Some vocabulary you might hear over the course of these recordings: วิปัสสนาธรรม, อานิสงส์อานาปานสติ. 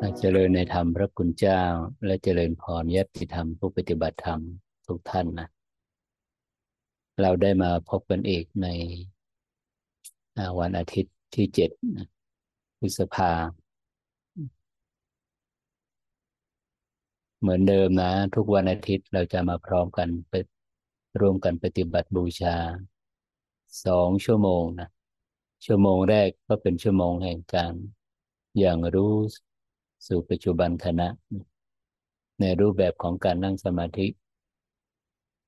เจริญในธรรมพระคุณเจ้าและเจริญพรญาติธรรมผู้ปฏิบัติธรรมทุกท่านนะเราได้มาพบกันอีกในวันอาทิตย์ที่7พฤษภาเหมือนเดิมนะทุกวันอาทิตย์เราจะมาพร้อมกันไปร่วมกันปฏิบัติบูชา2ชั่วโมงนะชั่วโมงแรกก็เป็นชั่วโมงแห่งการอย่างรู้สู่ปัจจุบันขณะในรูปแบบของการนั่งสมาธิ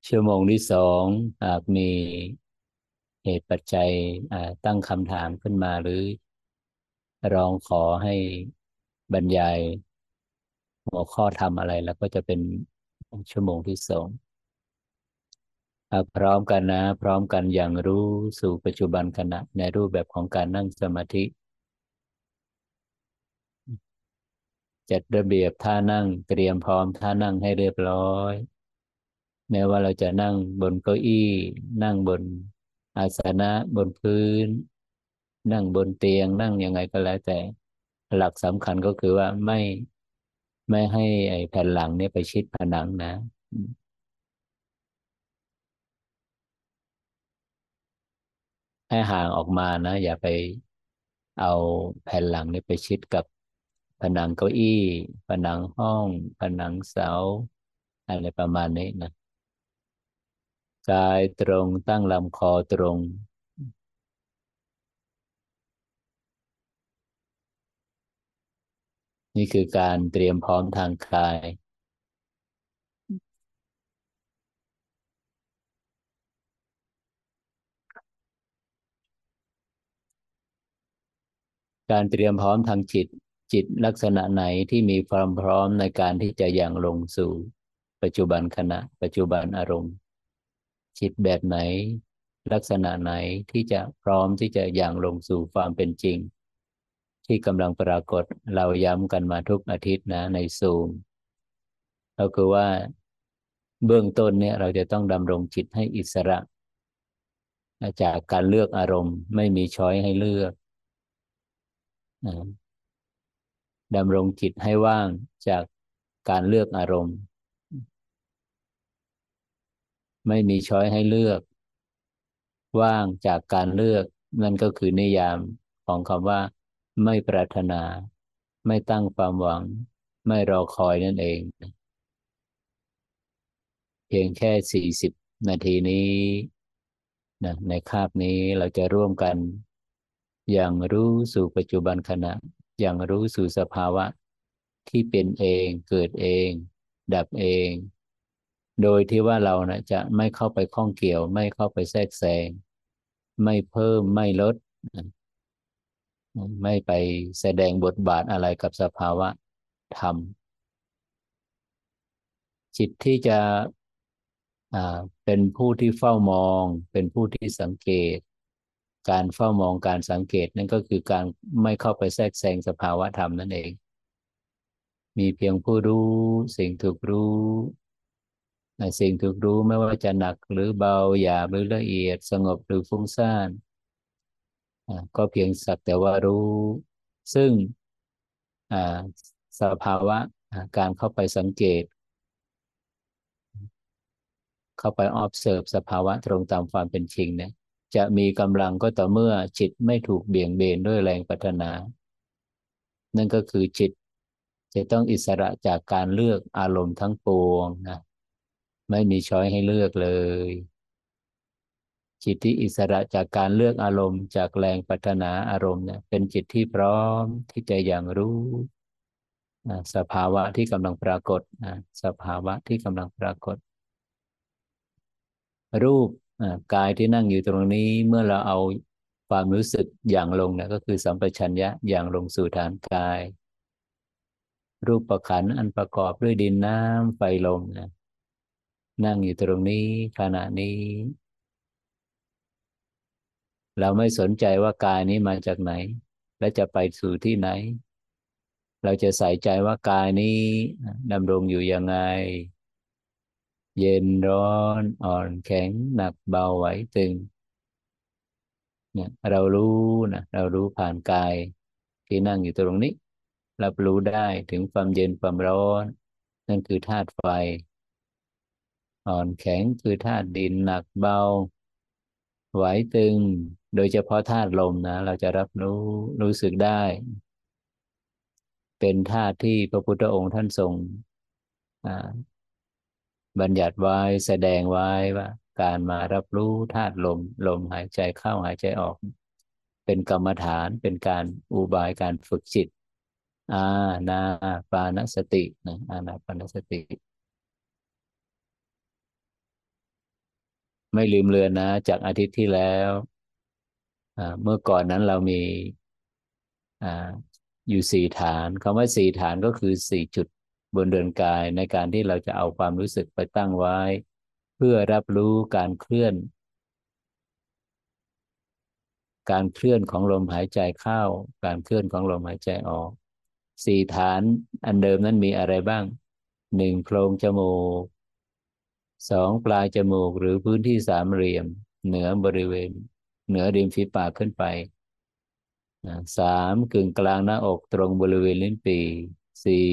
ชั่วโมงที่2หากมีเหตุปัจจัยตั้งคำถามขึ้นมาหรือร้องขอให้บรรยายหัวข้อธรรมอะไรแล้วก็จะเป็นชั่วโมงที่2พร้อมกันนะพร้อมกันอย่างรู้สู่ปัจจุบันขณะในรูปแบบของการนั่งสมาธิจัดระเบียบท่านั่งเตรียมพร้อมท่านั่งให้เรียบร้อยแม้ว่าเราจะนั่งบนเก้าอี้นั่งบนอาสนะบนพื้นนั่งบนเตียงนั่งยังไงก็แล้วแต่หลักสำคัญก็คือว่าไม่ให้แผ่นหลังเนี่ยไปชิดผนังนะให้ห่างออกมานะอย่าไปเอาแผ่นหลังเนี่ยไปชิดกับผนังเก้าอี้ผนังห้องผนังเสาอะไรประมาณนี้นะกายตรงตั้งลำคอตรงนี่คือการเตรียมพร้อมทางกายการเตรียมพร้อมทางจิตลักษณะไหนที่มีความพร้อมในการที่จะอย่างลงสู่ปัจจุบันขณะปัจจุบันอารมณ์จิตแบบไหนลักษณะไหนที่จะพร้อมที่จะอย่างลงสู่ความเป็นจริงที่กำลังปรากฏเราย้ำกันมาทุกอาทิตย์นะในซูมก็คือว่าเบื้องต้นเนี่ยเราจะต้องดำรงจิตให้อิสระจากการเลือกอารมณ์ไม่มีช้อยให้เลือกดำรงจิตให้ว่างจากการเลือกอารมณ์ไม่มีช้อยให้เลือกว่างจากการเลือกนั่นก็คือนิยามของคำว่าไม่ปรารถนาไม่ตั้งความหวังไม่รอคอยนั่นเองเพียงแค่40นาทีนี้นะในคาบนี้เราจะร่วมกันอย่างรู้สู่ปัจจุบันขณะอย่างรู้สู่สภาวะที่เป็นเองเกิดเองดับเองโดยที่ว่าเรานะจะไม่เข้าไปข้องเกี่ยวไม่เข้าไปแทรกแซงไม่เพิ่มไม่ลดไม่ไปแสดงบทบาทอะไรกับสภาวะธรรมจิตที่จะเป็นผู้ที่เฝ้ามองเป็นผู้ที่สังเกตการเฝ้ามองการสังเกตนั่นก็คือการไม่เข้าไปแทรกแซงสภาวะธรรมนั่นเองมีเพียงผู้รู้สิ่งถูกรู้สิ่งถูกรู้ไม่ว่าจะหนักหรือเบาหยาบหรือละเอียดสงบหรือฟุ้งซ่านก็เพียงสักแต่ว่ารู้ซึ่งสภาวะการเข้าไปสังเกตเข้าไป observe สภาวะตรงตามความเป็นจริงเนี่ยจะมีกำลังก็ต่อเมื่อจิตไม่ถูกเบี่ยงเบนด้วยแรงปรารถนานั่นก็คือจิตจะต้องอิสระจากการเลือกอารมณ์ทั้งปวงนะไม่มีช้อยให้เลือกเลยจิตที่อิสระจากการเลือกอารมณ์จากแรงปรารถนาอารมณ์เนี่ยเป็นจิตที่พร้อมที่จะอย่างรู้สภาวะที่กำลังปรากฏสภาวะที่กำลังปรากฏรูปกายที่นั่งอยู่ตรงนี้เมื่อเราเอาความรู้สึกอย่างลงเนี่ยก็คือสัมปชัญญะอย่างลงสู่ฐานกายรูปขันธ์อันประกอบด้วยดินน้ำไฟลมนะนั่งอยู่ตรงนี้ขณะนี้เราไม่สนใจว่ากายนี้มาจากไหนและจะไปสู่ที่ไหนเราจะใส่ใจว่ากายนี้ดำรงอยู่ยังไงเย็นร้อนอ่อนแข็งหนักเบาไหวตึงเนี่ยเรารู้นะเรารู้ผ่านกายที่นั่งอยู่ตรงนี้ รับรู้ได้ถึงความเย็นความร้อนนั่นคือธาตุไฟอ่อนแข็งคือธาตุดินหนักเบาไหวตึงโดยเฉพาะธาตุลมนะเราจะรับรู้สึกได้เป็นธาตุที่พระพุทธองค์ท่านทรงบัญญัติไว้แสดงไว้ว่าการมารับรู้ธาตุลมลมหายใจเข้าหายใจออกเป็นกรรมฐานเป็นการอุบายการฝึกจิตอานาปานสตินะอานาปานสติไม่ลืมเลือนนะจากอาทิตย์ที่แล้วเมื่อก่อนนั้นเรามีอยู่สี่ฐานคำว่าสี่ฐานก็คือสี่จุดบนเรือนกายในการที่เราจะเอาความรู้สึกไปตั้งไว้เพื่อรับรู้การเคลื่อนของลมหายใจเข้าการเคลื่อนของลมหายใจออกสี่ฐานอันเดิมนั้นมีอะไรบ้างหนึ่งโพรงจมูกสองปลายจมูกหรือพื้นที่สามเหลี่ยมเหนือบริเวณเหนือริมฝีปากขึ้นไปสามกึ่งกลางหน้าอกตรงบริเวณลิ้นปี่สี่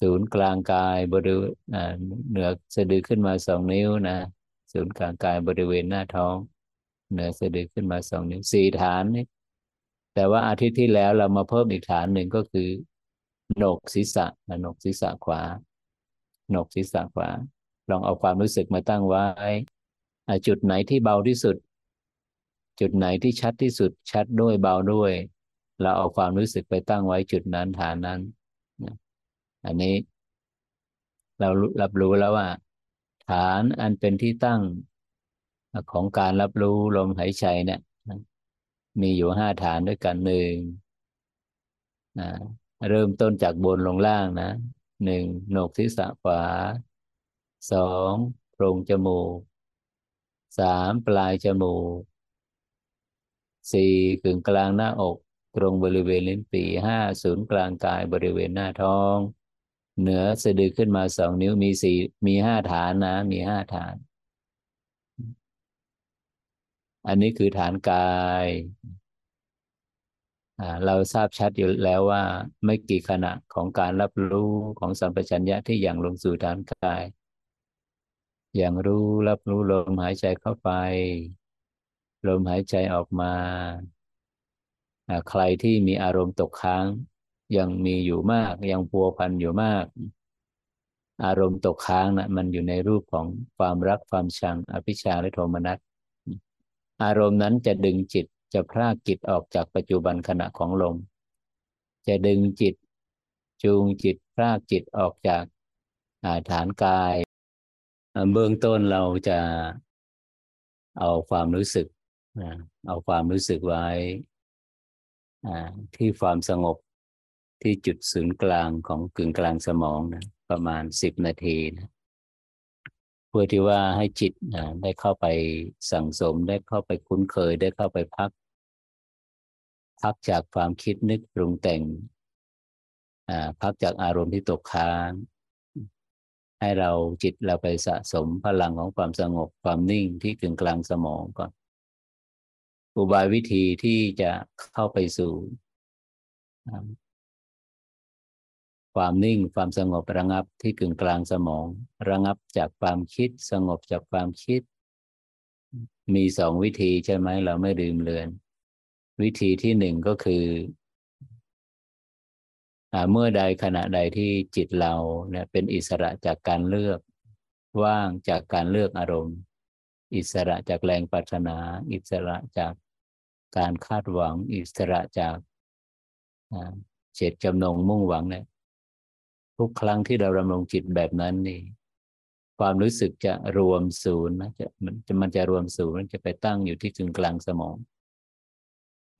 ศูนย์กลางกายบริเวณเหนือสะดือขึ้นมาสองนิ้วนะศูนย์กลางกายบริเวณหน้าท้องเหนือสะดือขึ้นมาสองนิ้วสี่ฐานนี่แต่ว่าอาทิตย์ที่แล้วเรามาเพิ่มอีกฐานหนึ่งก็คือโหนกศีรษะโหนกศีรษะขวาโหนกศีรษะขวาลองเอาความรู้สึกมาตั้งไว้จุดไหนที่เบาที่สุดจุดไหนที่ชัดที่สุดชัดด้วยเบาด้วยเราเอาความรู้สึกไปตั้งไว้จุดนั้นฐานนั้นอันนี้เรารับรู้แล้วว่าฐานอันเป็นที่ตั้งของการรับรู้ลมหายใจเนี่ยมีอยู่ห้าฐานด้วยกันหนึ่งเริ่มต้นจากบนลงล่างนะหนึ่งโหนกศีรษะขวาสองโพรงจมูกสามปลายจมูกสี่กึ่งกลางหน้าอกตรงบริเวณลิ้นปี่ห้าศูนย์กลางกายบริเวณหน้าท้องเหนือสะดือขึ้นมาสองนิ้วมีสี่มีห้าฐานนะมีห้าฐานอันนี้คือฐานกายเราทราบชัดอยู่แล้วว่าไม่กี่ขณะของการรับรู้ของสัมปชัญญะที่อย่างลงสู่ฐานกายอย่างรู้รับรู้ลมหายใจเข้าไปลมหายใจออกมาใครที่มีอารมณ์ตกค้างยังมีอยู่มากยังพัวพันอยู่มากอารมณ์ตกค้างนะมันอยู่ในรูปของความรักความชังอภิชฌาและโทมนัสอารมณ์นั้นจะดึงจิตจะพรากจิตออกจากปัจจุบันขณะของลมจะดึงจิตจูงจิตพรากจิตออกจากฐานกายเบื้องต้นเราจะเอาความรู้สึกเอาความรู้สึกไว้ที่ความสงบที่จุดศูนย์กลางของกึ่งกลางสมองนะประมาณ10นาทีนะเพื่อที่ว่าให้จิตได้เข้าไปสั่งสมได้เข้าไปคุ้นเคยได้เข้าไปพักจากความคิดนึกปรุงแต่งพักจากอารมณ์ที่ตกค้างให้เราจิตเราไปสะสมพลังของความสงบความนิ่งที่กึ่งกลางสมองก่อนอุบายวิธีที่จะเข้าไปสู่ความนิ่งความสงบระงับที่กึ่งกลางสมองระงับจากความคิดสงบจากความคิดมีสองวิธีใช่ไหมเราไม่ลืมเลือนวิธีที่หนึ่งก็คือเมื่อใดขณะใดที่จิตเราเนี่ยเป็นอิสระจากการเลือกว่างจากการเลือกอารมณ์อิสระจากแรงปรารถนาอิสระจากการคาดหวังอิสระจากเจตจำนงมุ่งหวังเนี่ยทุกครั้งที่เราดำรงจิตแบบนั้นนี่ความรู้สึกจะรวมศูนย์นะมันจะรวมศูนย์มันจะไปตั้งอยู่ที่กึ่งกลางสมอง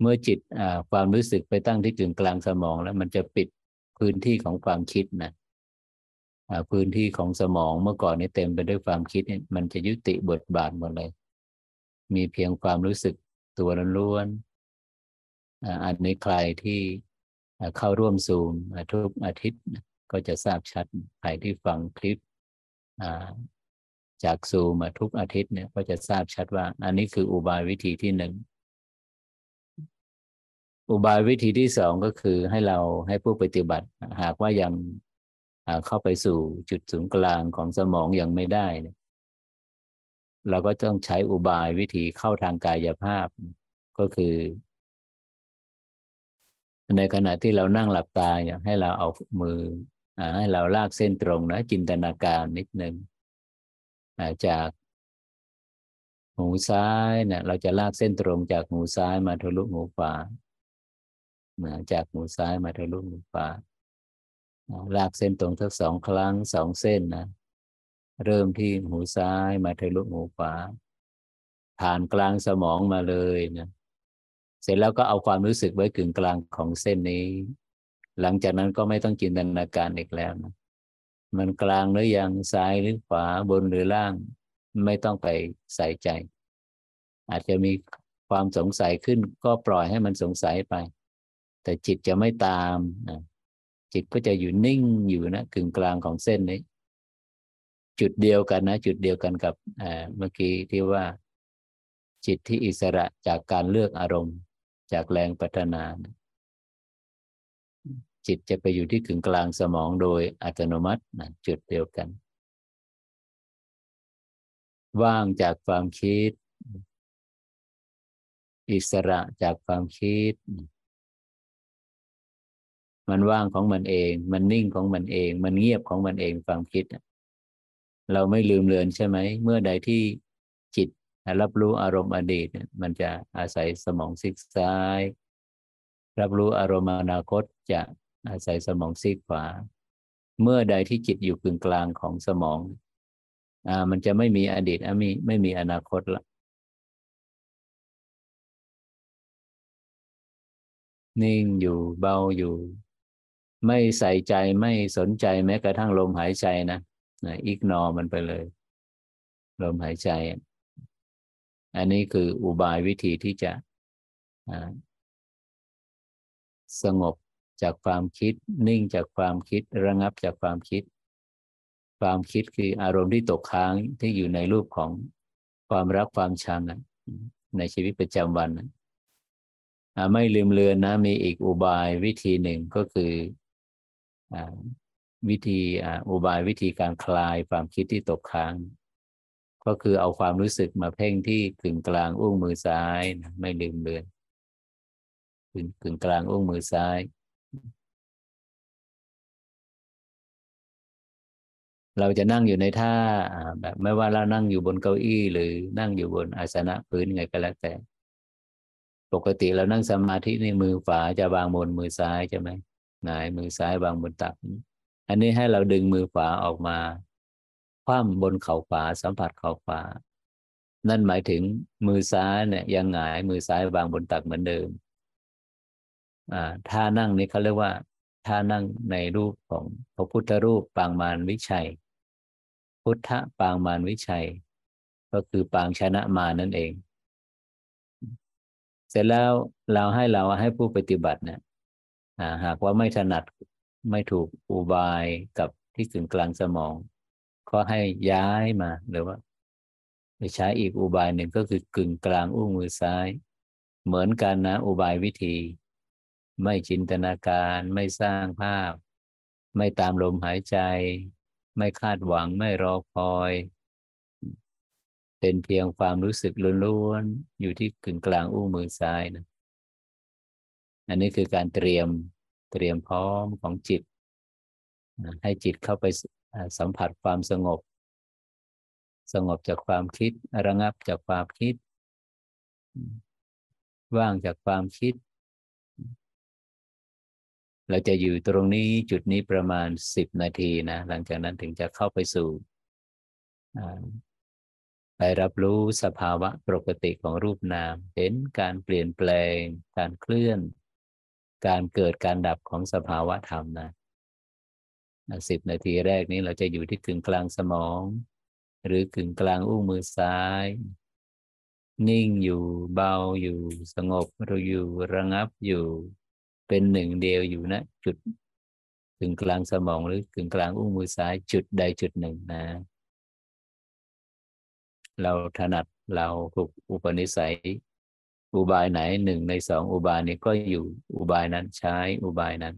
เมื่อจิตความรู้สึกไปตั้งที่กึ่งกลางสมองแล้วมันจะปิดพื้นที่ของความคิดนะพื้นที่ของสมองเมื่อก่อนนี้เต็มไปด้วยความคิดมันจะยุติบทบาทหมดเลยมีเพียงความรู้สึกตัวล้วนๆอันนี้ใครที่เข้าร่วมซูมทุกอาทิตย์ก็จะทราบชัดใครที่ฟังคลิปจากซูมทุกอาทิตย์เนี่ยก็จะทราบชัดว่าอันนี้คืออุบายวิธีที่หนึ่ง อุบายวิธีที่สองก็คือให้ผู้ปฏิบัติหากว่ายังเข้าไปสู่จุดศูนย์กลางของสมองยังไม่ได้เราก็ต้องใช้อุบายวิธีเข้าทางกายภาพก็คือในขณะที่เรานั่งหลับตาเนี่ยให้เราเอามือให้เราลากเส้นตรงนะจินตนาการนิดนึงจากหูซ้ายเนี่ยเราจะลากเส้นตรงจากหูซ้ายมาทะลุหูขวาจากหูซ้ายมาทะลุหูขวาลากเส้นตรงทั้งสองครั้งสองเส้นนะเริ่มที่หูซ้ายมาทะลุหูขวาผ่านกลางสมองมาเลยนะเสร็จแล้วก็เอาความรู้สึกไว้กึ่งกลางของเส้นนี้หลังจากนั้นก็ไม่ต้องจินตนาการอีกแล้วนะมันกลางหรือยังซ้ายหรือขวาบนหรือล่างไม่ต้องไปใส่ใจอาจจะมีความสงสัยขึ้นก็ปล่อยให้มันสงสัยไปแต่จิตจะไม่ตามจิตก็จะอยู่นิ่งอยู่นะกึ่งกลางของเส้นนี้จุดเดียวกันนะจุดเดียวกันกับเมื่อกี้ที่ว่าจิตที่อิสระจากการเลือกอารมณ์จากแรงปรารถนาจิตจะไปอยู่ที่กึ่งกลางสมองโดยอัตโนมัตินะจุดเดียวกันว่างจากความคิดอิสระจากความคิดมันว่างของมันเองมันนิ่งของมันเองมันเงียบของมันเองความคิดเราไม่ลืมเลือนใช่ไหมเมื่อใดที่จิตรับรู้อารมณ์อดีตมันจะอาศัยสมองซีกซ้ายรับรู้อารมณ์อนาคตจะอาศัยสมองซีกขวาเมื่อใดที่จิตอยู่กึ่งกลางของสมองมันจะไม่มีอดีตไม่มีอนาคตละนิ่งอยู่เบาอยู่ไม่ใส่ใจไม่สนใจแม้กระทั่งลมหายใจนะอิกนอมันไปเลยลมหายใจอันนี้คืออุบายวิธีที่จะสงบจากความคิดนิ่งจากความคิดระงับจากความคิดความคิดคืออารมณ์ที่ตกค้างที่อยู่ในรูปของความรักความชังในชีวิตประจำวันไม่ลืมเลือนนะมีอีกอุบายวิธีหนึ่งก็คืออุบายวิธีการคลายความคิดที่ตกค้างก็คือเอาความรู้สึกมาเพ่งที่กึ่งกลางอุ้งมือซ้ายนะไม่ลืมเลือนกึ่งกลางอุ้งมือซ้ายเราจะนั่งอยู่ในท่าแบบไม่ว่าเรานั่งอยู่บนเก้าอี้หรือนั่งอยู่บนอาสนะพื้นไงก็แล้วแต่ปกติเรานั่งสมาธิในมือขวาจะวางบนมือซ้ายใช่ไหมหงายมือซ้ายวางบนตักอันนี้ให้เราดึงมือขวาออกมาคว่ำบนเข่าขวาสัมผัสเข่าขวานั่นหมายถึงมือซ้ายเนี่ยยังหงายมือซ้ายวางบนตักเหมือนเดิมท่านั่งนี้เขาเรียกว่าท่านั่งในรูปของพระพุทธรูปปางมารวิชัยพุทธะปางมารวิชัยก็คือปางชนะมารนั่นเองเสร็จแล้วเราให้ผู้ปฏิบัติเนี่ยหากว่าไม่ถนัดไม่ถูกอุบายกับที่ศูนย์กลางสมองก็ให้ย้ายมาหรือว่าไปใช้อีกอุบายหนึ่งก็คือกึ่งกลางอุ้งมือซ้ายเหมือนกันนะอุบายวิธีไม่จินตนาการไม่สร้างภาพไม่ตามลมหายใจไม่คาดหวังไม่รอคอยเป็นเพียงความรู้สึกล้วนๆอยู่ที่กึ่งกลางอุ้งมือซ้ายนะอันนี้คือการเตรียมพร้อมของจิตให้จิตเข้าไปสัมผัสความสงบจากความคิดระงับจากความคิดว่างจากความคิดเราจะอยู่ตรงนี้จุดนี้ประมาณ10นาทีนะหลังจากนั้นถึงจะเข้าไปสู่ไปรับรู้สภาวะปกติของรูปนามเห็นการเปลี่ยนแปลงการเคลื่อนการเกิดการดับของสภาวะธรรมนะ10นาทีแรกนี้เราจะอยู่ที่กึ่งกลางสมองหรือกึ่งกลางอุ้งมือซ้ายนิ่งอยู่เบาอยู่สงบอยู่ระงับอยู่เป็นหนึ่งเดียวอยู่นะจุดกึ่งกลางสมองหรือกึ่งกลางอุ้งมือซ้ายจุดใดจุดหนึ่งนะเราถนัดเราฝึกอุปนิสัย อุบายไหนหนึ่งในสองอุบายนี้ก็อยู่อุบายนั้นใช้อุบายนั้น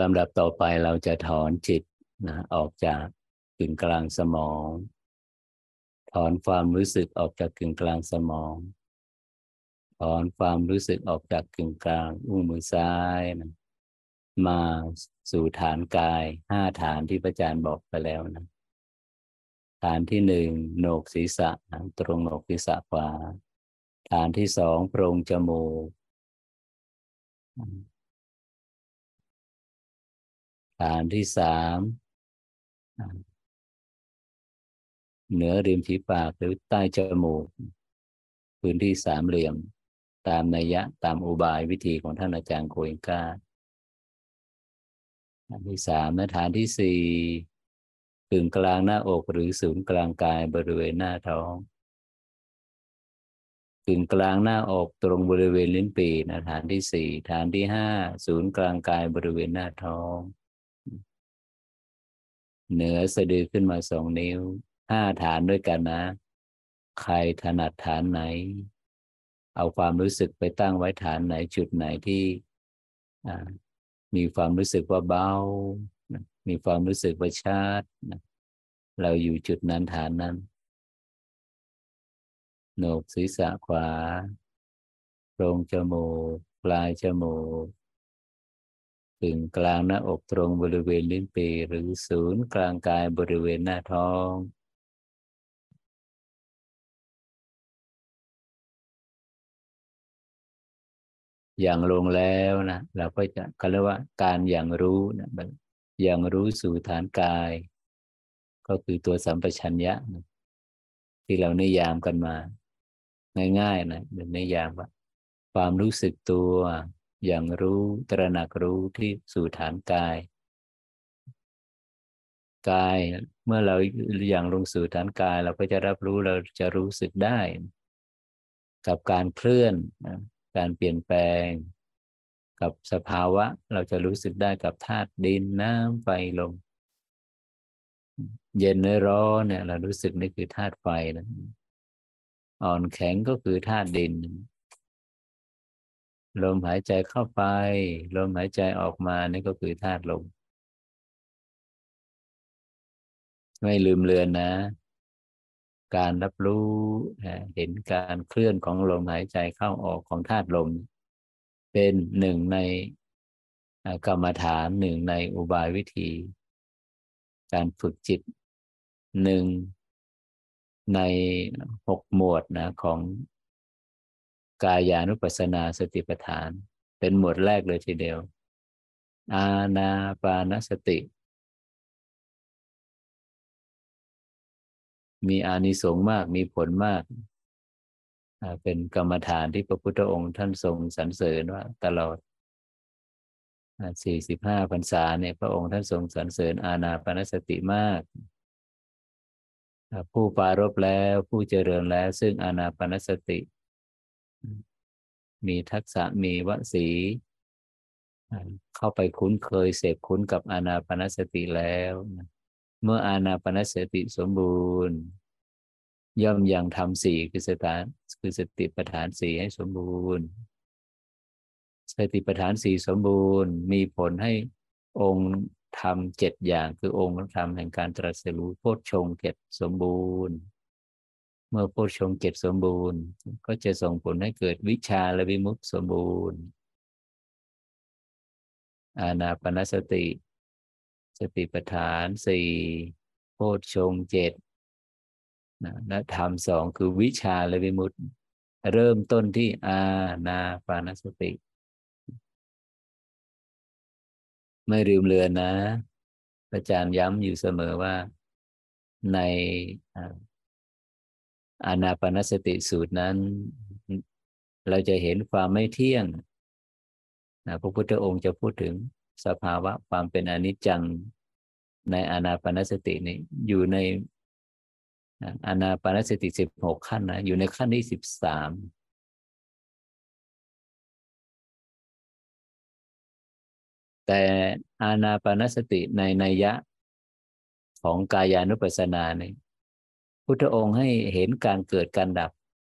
ลำดับต่อไปเราจะถอนจิตนะออกจากกึ่งกลางสมองถอนความรู้สึกออกจากกึ่งกลางสมองถอนความรู้สึกออกจากกึ่งกลางอุ้งมือซ้ายนะมาสู่ฐานกาย5ฐานที่พระอาจารย์บอกไปแล้วนะฐานที่1โหนกศีรษะนะตรงโหนกศีรษะขวาฐานที่2โพรงจมูกฐานที่3เหนือริมฝีปากหรือใต้จมูกพื้นที่สามเหลี่ยมตามนัยยะตามอุบายวิธีของท่านอาจารย์โกเอนกาฐานที่3และฐานที่4กึ่งกลางหน้าอกหรือศูนย์กลางกายบริเวณหน้าท้องกึ่งกลางหน้าอกตรงบริเวณลิ้นปี่นะฐานที่4ฐานที่5ศูนย์กลางกายบริเวณหน้าท้องเหนือสะดือขึ้นมา2นิ้ว5ฐานด้วยกันนะใครถนัดฐานไหนเอาความรู้สึกไปตั้งไว้ฐานไหนจุดไหนที่มีความรู้สึกว่าเบามีความรู้สึกว่าชัดเราอยู่จุดนั้นฐานนั้นโหนกศีรษะขวาโพรงจมูกปลายจมูกกึ่งกลางหน้าอกตรงบริเวณลิ้นปี่หรือศูนย์กลางกายบริเวณหน้าท้องอย่างลงแล้วนะเราก็จะเขาเรียกว่าการอย่างรู้นะอย่างรู้สู่ฐานกายก็คือตัวสัมปชัญญะนะที่เรานิยามกันมาง่ายๆนะเป็นนิยามว่าความรู้สึกตัวอย่างรู้ตระหนักรู้ที่สู่ฐานกายกายเมื่อเราอย่างลงสู่ฐานกายเราก็จะรับรู้เราจะรู้สึกได้กับการเคลื่อนนะการเปลี่ยนแปลงกับสภาวะเราจะรู้สึกได้กับธาตุดินน้ำไฟลมเย็นหรือร้อนเนี่ยเรารู้สึกนี่คือธาตุไฟนะอ่อนแข็งก็คือธาตุดินลมหายใจเข้าไปลมหายใจออกมานี่ก็คือธาตุลมไม่ลืมเลือนนะการรับรู้เห็นการเคลื่อนของลมหายใจเข้าออกของธาตุลมเป็นหนึ่งในกรรมฐานหนึ่งในอุบายวิธีการฝึกจิตหนึ่งใน6หมวดนะของกายานุปัสสนาสติปัฏฐานเป็นหมวดแรกเลยทีเดียวอานาปานสติมีอานิสงส์มากมีผลมากเป็นกรรมฐานที่พระพุทธองค์ท่านทรงสรรเสริญว่าตลอด45พรรษาเนี่ยพระองค์ท่านทรงสรรเสริญอานาปานสติมากผู้ปรารภแล้วผู้เจริญแล้วซึ่งอานาปานสติมีทักษะมีวสีเข้าไปคุ้นเคยเสพคุ้นกับอานาปานสติแล้วเมื่ออานาปานสติสมบูรณ์ย่อมยังทำ4คือสติปัฏฐาน4ให้สมบูรณ์สติปัฏฐาน4สมบูรณ์มีผลให้องค์ธรรม7อย่างคือองค์ธรรมแห่งการตรัสรู้โพชฌงค์7สมบูรณ์เมื่อโพชฌงค์7สมบูรณ์ก็จะส่งผลให้เกิดวิชชาและวิมุตติสมบูรณ์อานาปานสติสติปัฏฐาน4โพชฌงค์7นะธรรม2คือวิชาและวิมุตติเริ่มต้นที่อานาปานสติไม่ลืมเลือนนะอาจารย์ย้ำอยู่เสมอว่าในอานาปานสติสูตรนั้นเราจะเห็นความไม่เที่ยงนะพระพุทธองค์จะพูดถึงสภาวะความเป็นอนิจจังในอานาปานสตินี้อยู่ในอานาปานสติ16ขั้นนะอยู่ในขั้นที่13แต่อานาปานสติในนัยยะของกายานุปัสสนานี้พุทธองค์ให้เห็นการเกิดการดับ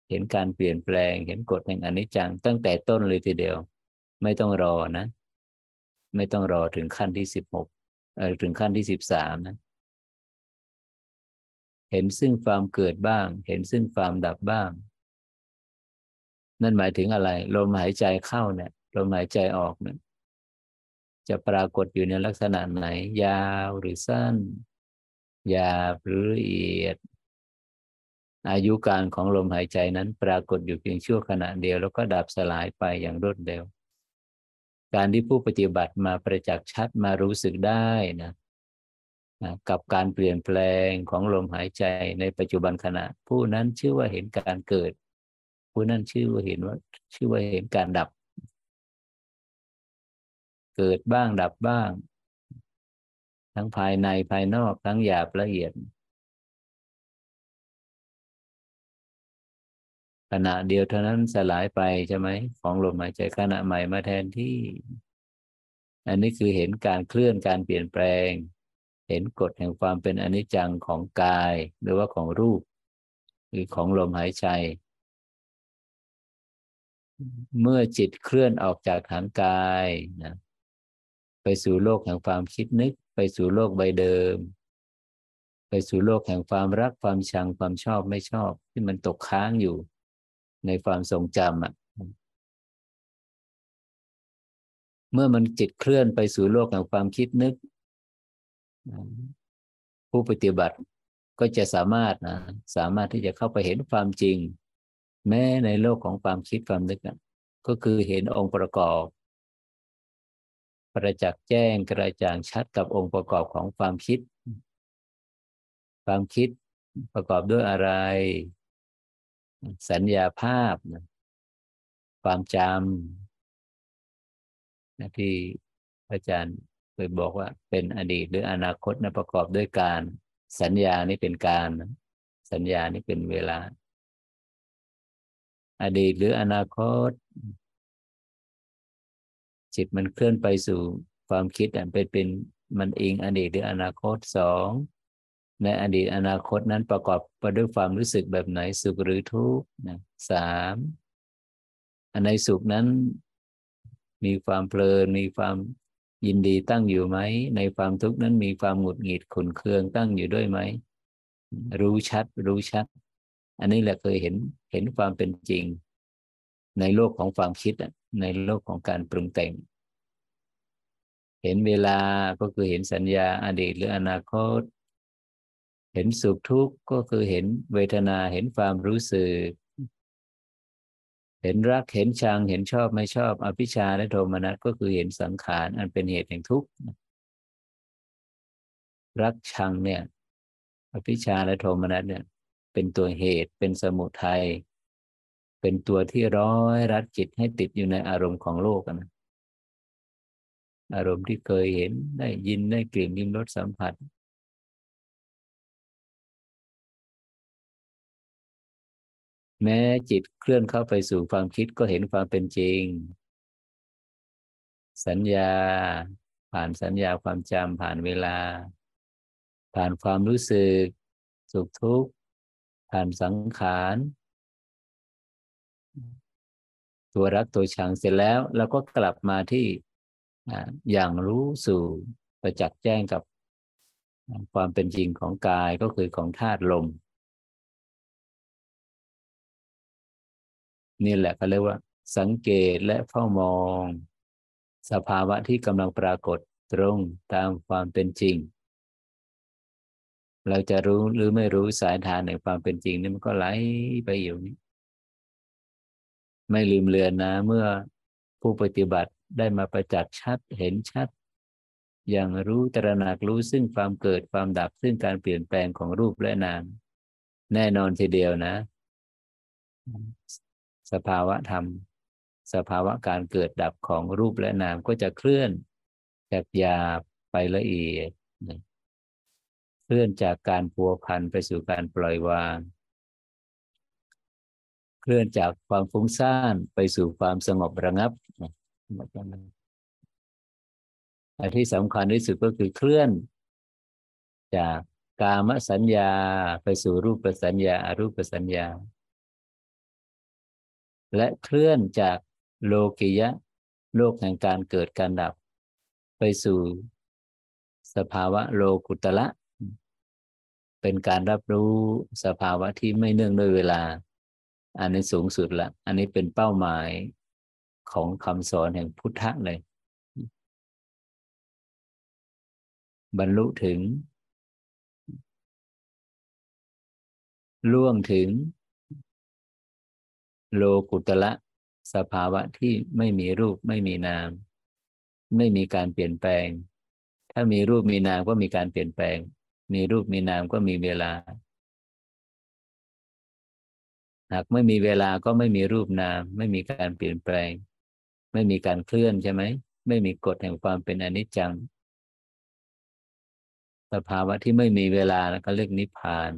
เห็นการเปลี่ยนแปลงเห็นกฎแห่งอนิจจังตั้งแต่ต้นเลยทีเดียวไม่ต้องรอนะ ไม่ต้องรอถึงขั้นที่16ถึงขั้นที่13นะเห็นซึ่งความเกิดบ้างเห็นซึ่งความดับบ้างนั่นหมายถึงอะไรลมหายใจเข้าเนี่ยลมหายใจออกเนี่ยจะปรากฏอยู่ในลักษณะไหนยาวหรือสั้นหยาบหรือละเอียดอายุการของลมหายใจนั้นปรากฏอยู่เพียงชั่วขณะเดียวแล้วก็ดับสลายไปอย่างรวดเร็วการที่ผู้ปฏิบัติมาประจักษ์ชัดมารู้สึกได้นะกับการเปลี่ยนแปลงของลมหายใจในปัจจุบันขณะผู้นั้นชื่อว่าเห็นการเกิดผู้นั้นชื่อว่าเห็นการดับเกิดบ้างดับบ้างทั้งภายในภายนอกทั้งหยาบละเอียดขณะเดียวเท่านั้นสลายไปใช่ไหมของลมหายใจขณะใหม่มาแทนที่อันนี้คือเห็นการเคลื่อนการเปลี่ยนแปลงเห็นกฎแห่งความเป็นอนิจจังของกายหรือว่าของรูปหรือของลมหายใจเมื่อจิตเคลื่อนออกจากฐานกายนะไปสู่โลกแห่งความคิดนึกไปสู่โลกใบเดิมไปสู่โลกแห่งความรักความชังความชอบไม่ชอบที่มันตกค้างอยู่ในความทรงจำอ่ะเมื่อมันจิตเคลื่อนไปสู่โลกแห่งความคิดนึกผู้ปฏิบัติก็จะสามารถที่จะเข้าไปเห็นความจริงแม้ในโลกของความคิดความนึกนั้นก็คือเห็นองค์ประกอบประจักษ์แจ้งกระจ่างชัดกับองค์ประกอบของความคิดความคิดประกอบด้วยอะไรสัญญาภาพความจำที่อาจารย์เคยบอกว่าเป็นอดีตหรืออนาคตนะประกอบด้วยการสัญญานี่เป็นการสัญญานี่เป็นเวลาอดีตหรืออนาคตจิตมันเคลื่อนไปสู่ความคิดอันเป็นมันเองอดีตหรืออนาคตสองในอดีตอนาคตนั้นประกอบไปด้วยความรู้สึกแบบไหนสุขหรือทุกข์นะสามอันในสุขนั้นมีความเพลินมีความยินดีตั้งอยู่ไหมในความทุกข์นั้นมีความหงุดหงิดขุ่นเคืองตั้งอยู่ด้วยไหมรู้ชัดอันนี้แหละเคยเห็นความเป็นจริงในโลกของความคิดในโลกของการปรุงแต่งเห็นเวลาก็คือเห็นสัญญาอดีตหรืออนาคตเห็นสุขทุกข์ก็คือเห็นเวทนาเห็นความรู้สึกเห็นรักเห็นชังเห็นชอบไม่ชอบอภิชฌาและโทมนัสก็คือเห็นสังขารอันเป็นเหตุแห่งทุกข์รักชังเนี่ยอภิชฌาและโทมนัสเนี่ยเป็นตัวเหตุเป็นสมุทัยเป็นตัวที่ร้อยรัดจิตให้ติดอยู่ในอารมณ์ของโลกนะอารมณ์ที่เคยเห็นได้ยินได้กลิ่นลิ้มรสสัมผัสแม้จิตเคลื่อนเข้าไปสู่ความคิดก็เห็นความเป็นจริงสัญญาผ่านสัญญาความจำผ่านเวลาผ่านความรู้สึกสุขทุกข์ผ่านสังขารตัวรักตัวชังเสร็จแล้วเราก็กลับมาที่อย่างรู้สู่ประจักษ์แจ้งกับความเป็นจริงของกายก็คือของธาตุลมนี่แหละเขาเรียกว่าสังเกตและเฝ้ามองสภาวะที่กำลังปรากฏตรงตามความเป็นจริงเราจะรู้หรือไม่รู้สายทานในความเป็นจริงนี่มันก็ไหลไปอยู่นี่ไม่ลืมเลือนนะเมื่อผู้ปฏิบัติได้มาประจักษ์ชัดเห็นชัดอย่างรู้ตระหนักรู้ซึ่งความเกิดความดับซึ่งการเปลี่ยนแปลงของรูปและนามแน่นอนทีเดียวนะสภาวะธรรมสภาวะการเกิดดับของรูปและนามก็จะเคลื่อนจากหยาบไปละเอียดเคลื่อนจากการพัวพันไปสู่การปล่อยวางเคลื่อนจากความฟุ้งซ่านไปสู่ความสงบระงับอันที่สำคัญที่สุดก็คือเคลื่อนจากกามสัญญาไปสู่รูปสัญญาอรูปสัญญาและเคลื่อนจากโลกิยะโลกแห่งการเกิดการดับ ไปสู่สภาวะโลกุตระเป็นการรับรู้สภาวะที่ไม่เนื่องด้วยเวลาอันนี้สูงสุดละอันนี้เป็นเป้าหมายของคำสอนแห่งพุทธะเลยบรรลุถึงล่วงถึงโลกุตระสภาวะที่ไม่มีรูปไม่มีนามไม่มีการเปลี่ยนแปลงถ้ามีรูปมีนามก็มีการเปลี่ยนแปลงมีรูปมีนามก็มีเวลาหากไม่มีเวลาก็ไม่มีรูปนามไม่มีการเปลี่ยนแปลงไม่มีการเคลื่อนใช่ไหมไม่มีกฎแห่งความเป็นอนิจจังสภาวะที่ไม่มีเวลาแล้วก็เรียกนิพพาน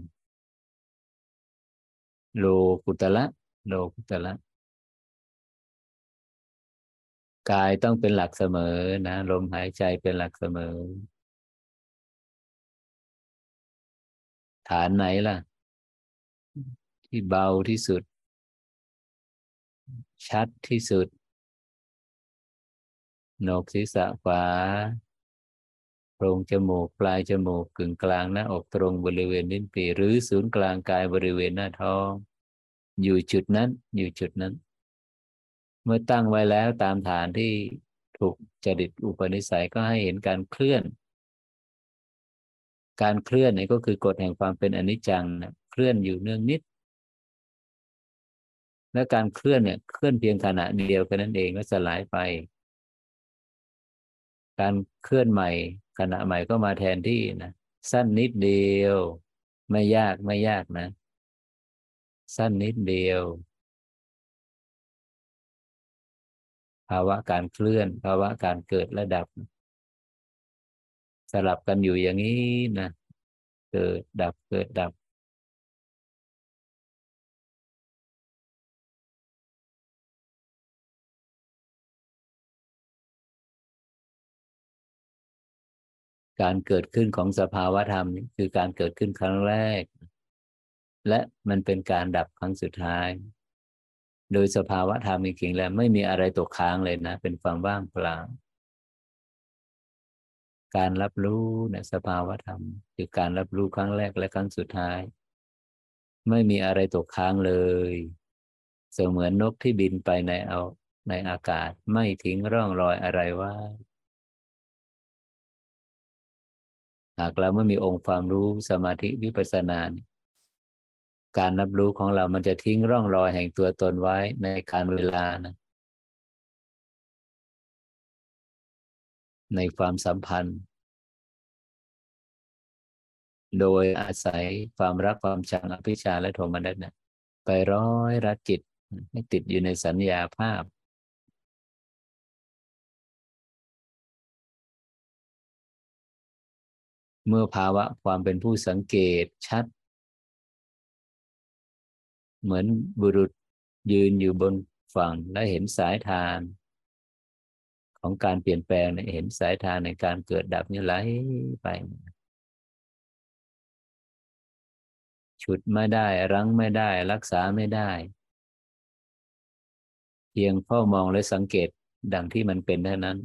โลกุตระโลกุตระกายต้องเป็นหลักเสมอนะลมหายใจเป็นหลักเสมอฐานไหนล่ะที่เบาที่สุดชัดที่สุดโหนกศีรษะขวาโพรงจมูกปลายจมูกกึ่งกลางหน้าอกตรงบริเวณลิ้นปี่หรือศูนย์กลางกายบริเวณหน้าท้องอยู่จุดนั้นอยู่จุดนั้นเมื่อตั้งไว้แล้วตามฐานที่ถูกจริตอุปนิสัยก็ให้เห็นการเคลื่อนนี่ก็คือกฎแห่งความเป็นอนิจจังนะเคลื่อนอยู่เนื่องนิดและการเคลื่อนเนี่ยเคลื่อนเพียงขณะเดียวกันนั่นเองก็สลายไปการเคลื่อนใหม่ขณะใหม่ก็มาแทนที่นะสั้นนิดเดียวไม่ยากนะสั้นนิดเดียวภาวะการเคลื่อนภาวะการเกิดและดับสลับกันอยู่อย่างนี้นะเกิดดับเกิดดับการเกิดขึ้นของสภาวะธรรมนี่คือการเกิดขึ้นครั้งแรกและมันเป็นการดับครั้งสุดท้ายโดยสภาวะธรรมจริงๆแล้วไม่มีอะไรตกค้างเลยนะเป็นความว่างเปล่าการรับรู้ในสภาวะธรรมคือการรับรู้ครั้งแรกและครั้งสุดท้ายไม่มีอะไรตกค้างเลยเสมือนนกที่บินไปในอากาศไม่ทิ้งร่องรอยอะไรไว้หากเราไม่มีองค์ความรู้สมาธิวิปัสสนาการรับรู้ของเรามันจะทิ้งร่องรอยแห่งตัวตนไว้ในกาลเวลานะในความสัมพันธ์โดยอาศัยความรักความชังอภิชาและโทมนัสนะไปร้อยรัดจิตให้ติดอยู่ในสัญญาภาพเมื่อภาวะความเป็นผู้สังเกตชัดเหมือนบุรุษยืนอยู่บนฝั่งและเห็นสายทานของการเปลี่ยนแปลงเห็นสายทานในการเกิดดับนี่ไหลไปฉุดไม่ได้รั้งไม่ได้รักษาไม่ได้เพียงเฝ้ามองและสังเกตดังที่มันเป็นเท่านั้น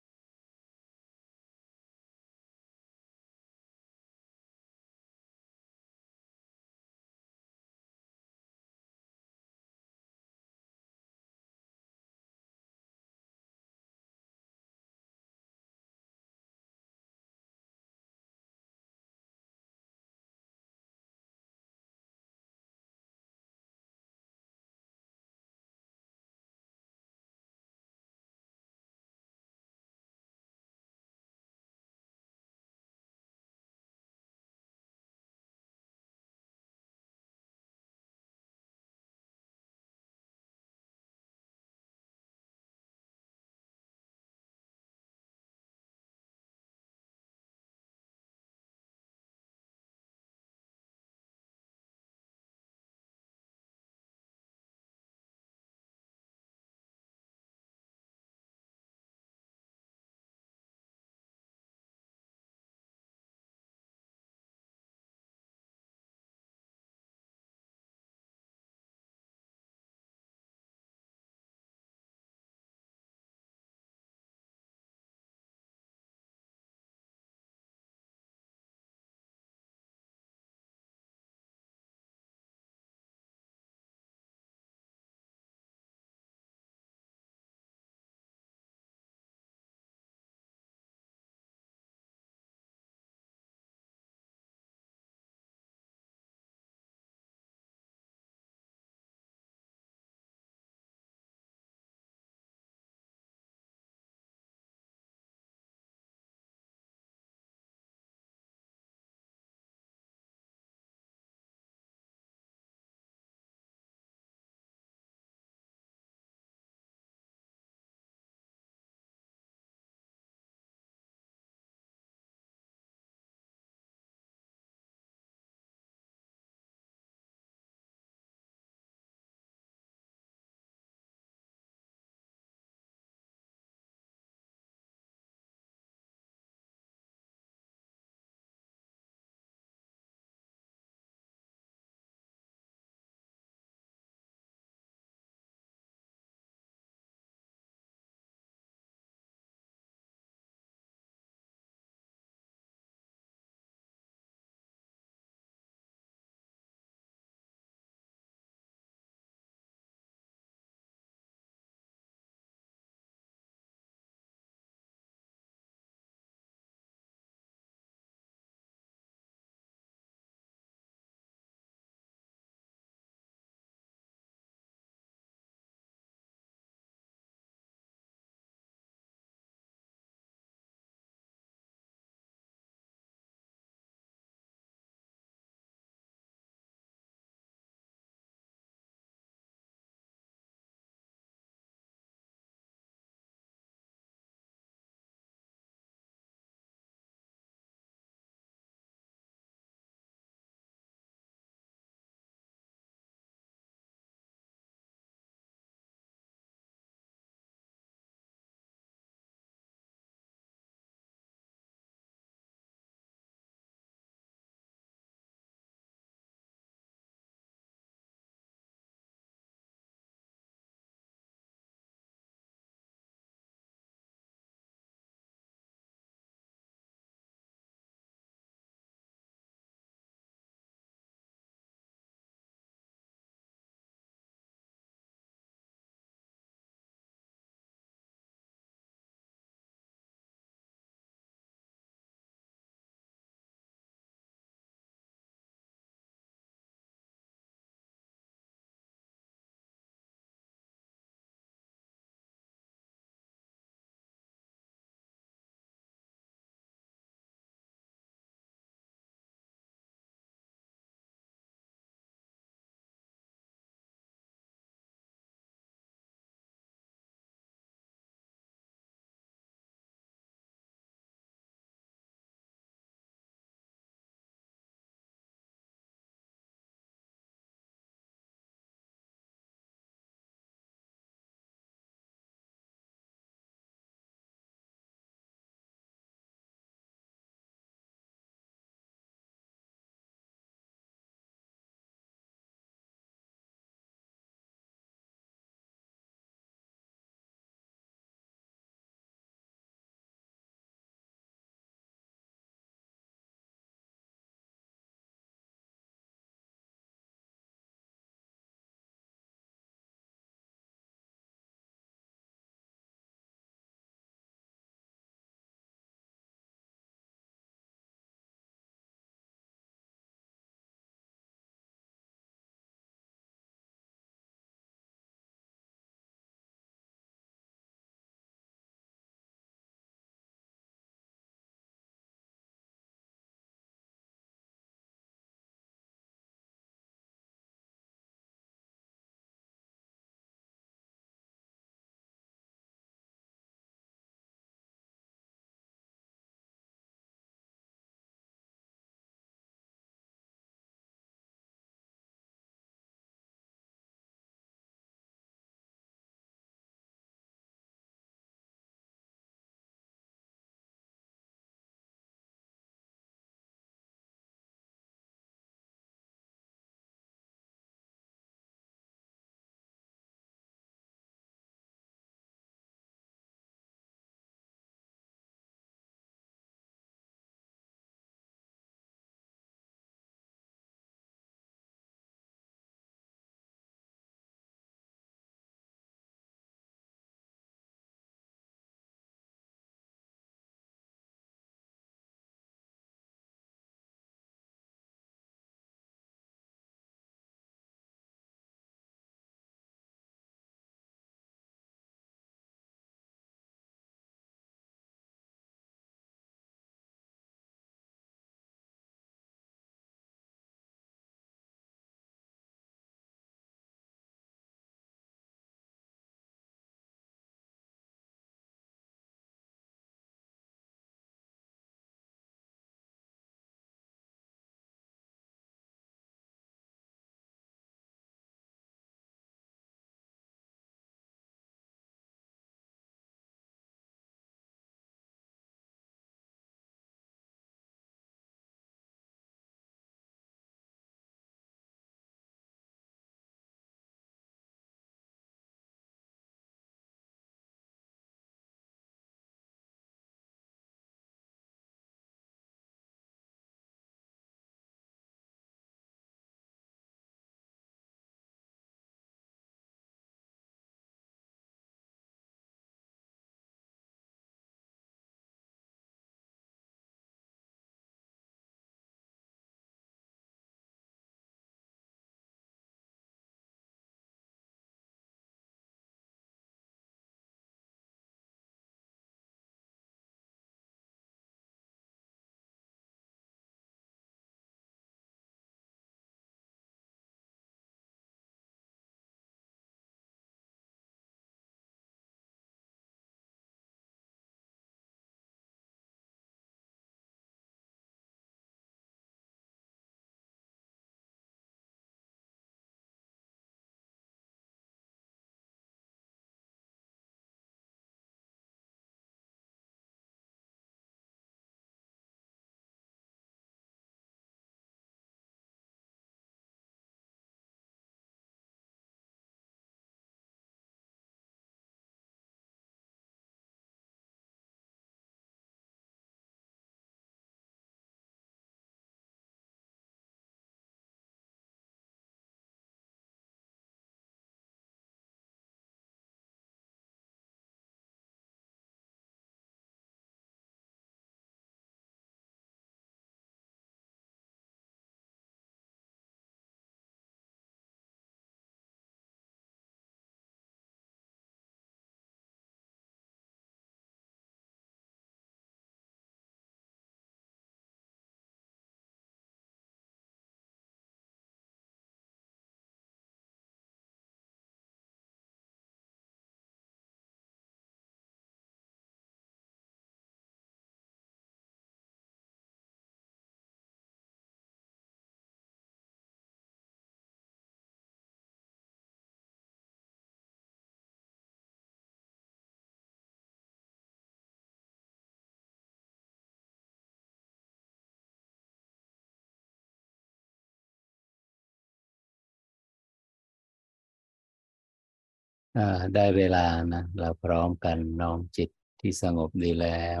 ได้เวลานะเราพร้อมกันน้อมจิตที่สงบดีแล้ว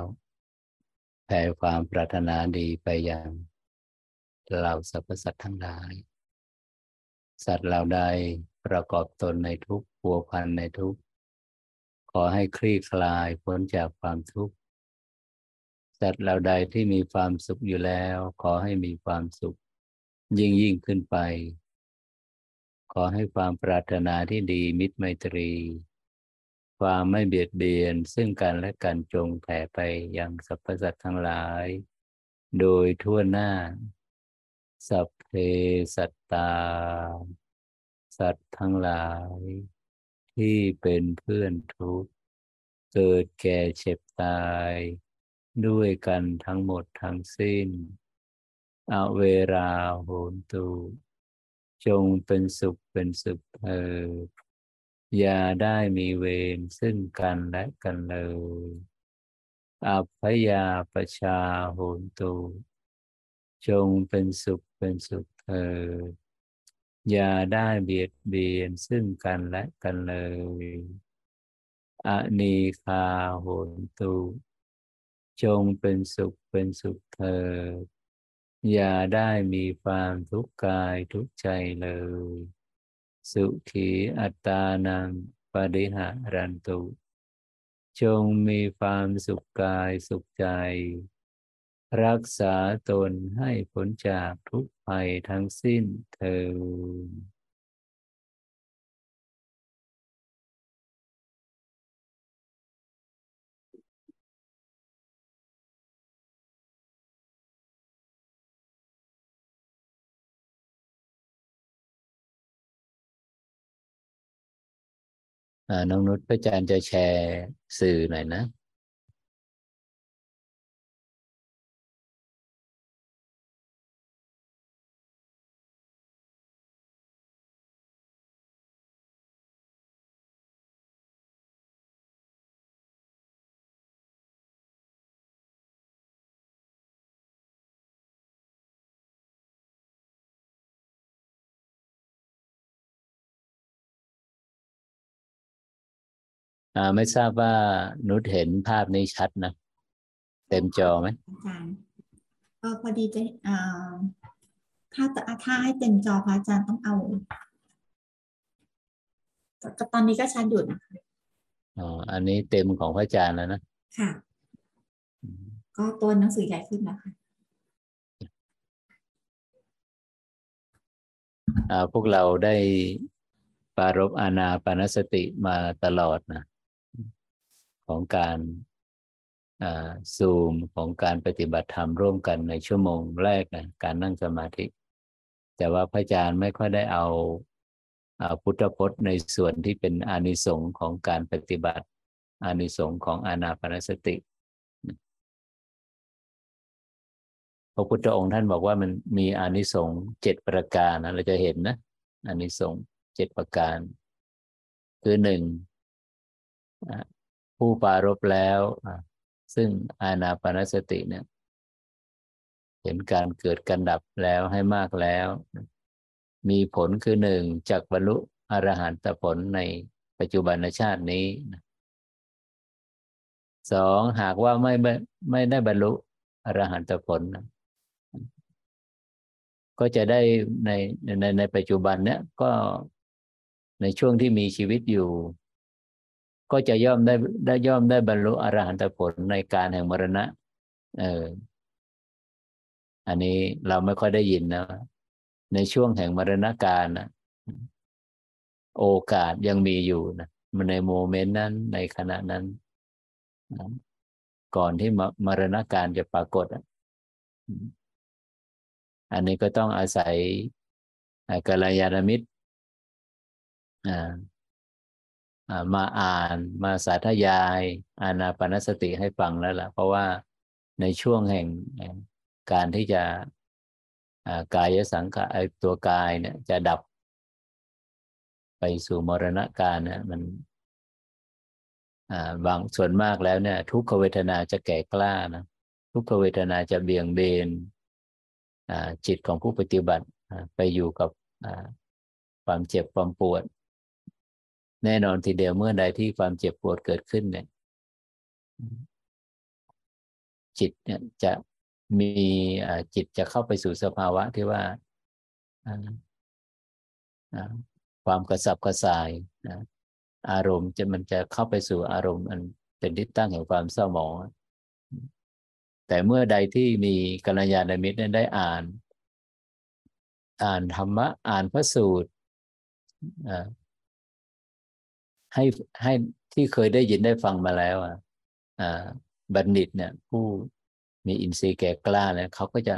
แผ่ความปรารถนาดีไปยังเหล่าสรรพสัตว์ทั้งหลายสัตว์เหล่าใดประกอบตนในทุกข์พัวพันในทุกข์ขอให้คลี่คลายพ้นจากความทุกข์สัตว์เหล่าใดที่มีความสุขอยู่แล้วขอให้มีความสุขยิ่งขึ้นไปขอให้ความปรารถนาที่ดีมิตรไมตรีความไม่เบียดเบียนซึ่งกันและกันจงแผ่ไปยังสรรพสัตว์ทั้งหลายโดยทั่วหน้าสัพเพสัตตาสัตว์ทั้งหลายที่เป็นเพื่อนทุกข์เกิดแก่เจ็บตายด้วยกันทั้งหมดทั้งสิ้นอเวราโหนตุจงเป็นสุขเป็นสุขเถิดอย่าได้มีเวรซึ่งกันและกันเลยอัพยาปชาโหนตุจงเป็นสุขเป็นสุขเถิดอย่าได้เบียดเบียนซึ่งกันและกันเลยอนีฆาโหนตุจงเป็นสุขเป็นสุขเถิดอย่าได้มีความทุกข์กายทุกข์ใจเลยสุขีอัตตานังปริหารันตุจงมีความสุขกายสุขใจรักษาตนให้พ้นจากทุกภัยทั้งสิ้นเถิดน้องนุชพระอาจารย์จะแชร์สื่อหน่อยนะไม่ทราบว่านุชเห็นภาพนี้ชัดนะเต็มจอไหมอาจารย์ก็พอดีจะถ้าให้เต็มจอพระอาจารย์ต้องเอาตอนนี้ก็ชัดอยู่นะคะอันนี้เต็มของพระอาจารย์แล้วนะค่ะก็ตัวหนังสือใหญ่ขึ้นนะคะพวกเราได้ปรารภอานาปานสติมาตลอดนะของการซูมของการปฏิบัติธรรมร่วมกันในชั่วโมงแรกนะการนั่งสมาธิแต่ว่าพระอาจารย์ไม่ค่อยได้เอาพุทธพจน์ในส่วนที่เป็นอานิสงส์ของการปฏิบัติอานิสงส์ของอานาปานสติพระพุทธองค์ท่านบอกว่ามันมีอานิสงส์7ประการนะเราจะเห็นนะอานิสงส์7ประการคือ1ผู้ปรารภแล้วซึ่งอานาปานสติเนี่ยเห็นการเกิดการดับแล้วให้มากแล้วมีผลคือ1จักบรรลุอรหันตผลในปัจจุบันชาตินี้2หากว่าไม่ได้บรรลุอรหันตผลก็จะได้ในปัจจุบันเนี่ยก็ในช่วงที่มีชีวิตอยู่ก็จะย่อมได้บรรลุอรหันตผลในการแห่งมรณะอันนี้เราไม่ค่อยได้ยินนะในช่วงแห่งมรณะกาลนะโอกาสยังมีอยู่นะในโมเมนต์นั้นในขณะนั้นก่อนที่มรณะกาลจะปรากฏอันนี้ก็ต้องอาศัยกัลยาณมิตรมาอ่านมาสาธยายอานาปานสติให้ฟังแล้วล่ะเพราะว่าในช่วงแห่งการที่จะกายสังขารตัวกายเนี่ยจะดับไปสู่มรณะกาลเนี่ยมันบางส่วนมากแล้วเนี่ยทุกขเวทนาจะแก่กล้านะทุกขเวทนาจะเบี่ยงเบนจิตของผู้ปฏิบัติไปอยู่กับความเจ็บความปวด แน่นอนทีเดียวเมื่อใดที่ความเจ็บปวดเกิดขึ้นเนี่ยจิตเนี่ยจะมีจิตจะเข้าไปสู่สภาวะที่ว่าความกระสับกระส่ายอารมณ์มันจะเข้าไปสู่อารมณ์อันเป็นที่ตั้งแห่งความเศร้าหมองแต่เมื่อใดที่มีกัลยาณมิตรได้อ่านธรรมะอ่านพระสูตรให้ที่เคยได้ยินได้ฟังมาแล้วบัณฑิตเนี่ยผู้มีอินทรีย์แก่กล้าเนี่ยเขาก็จะ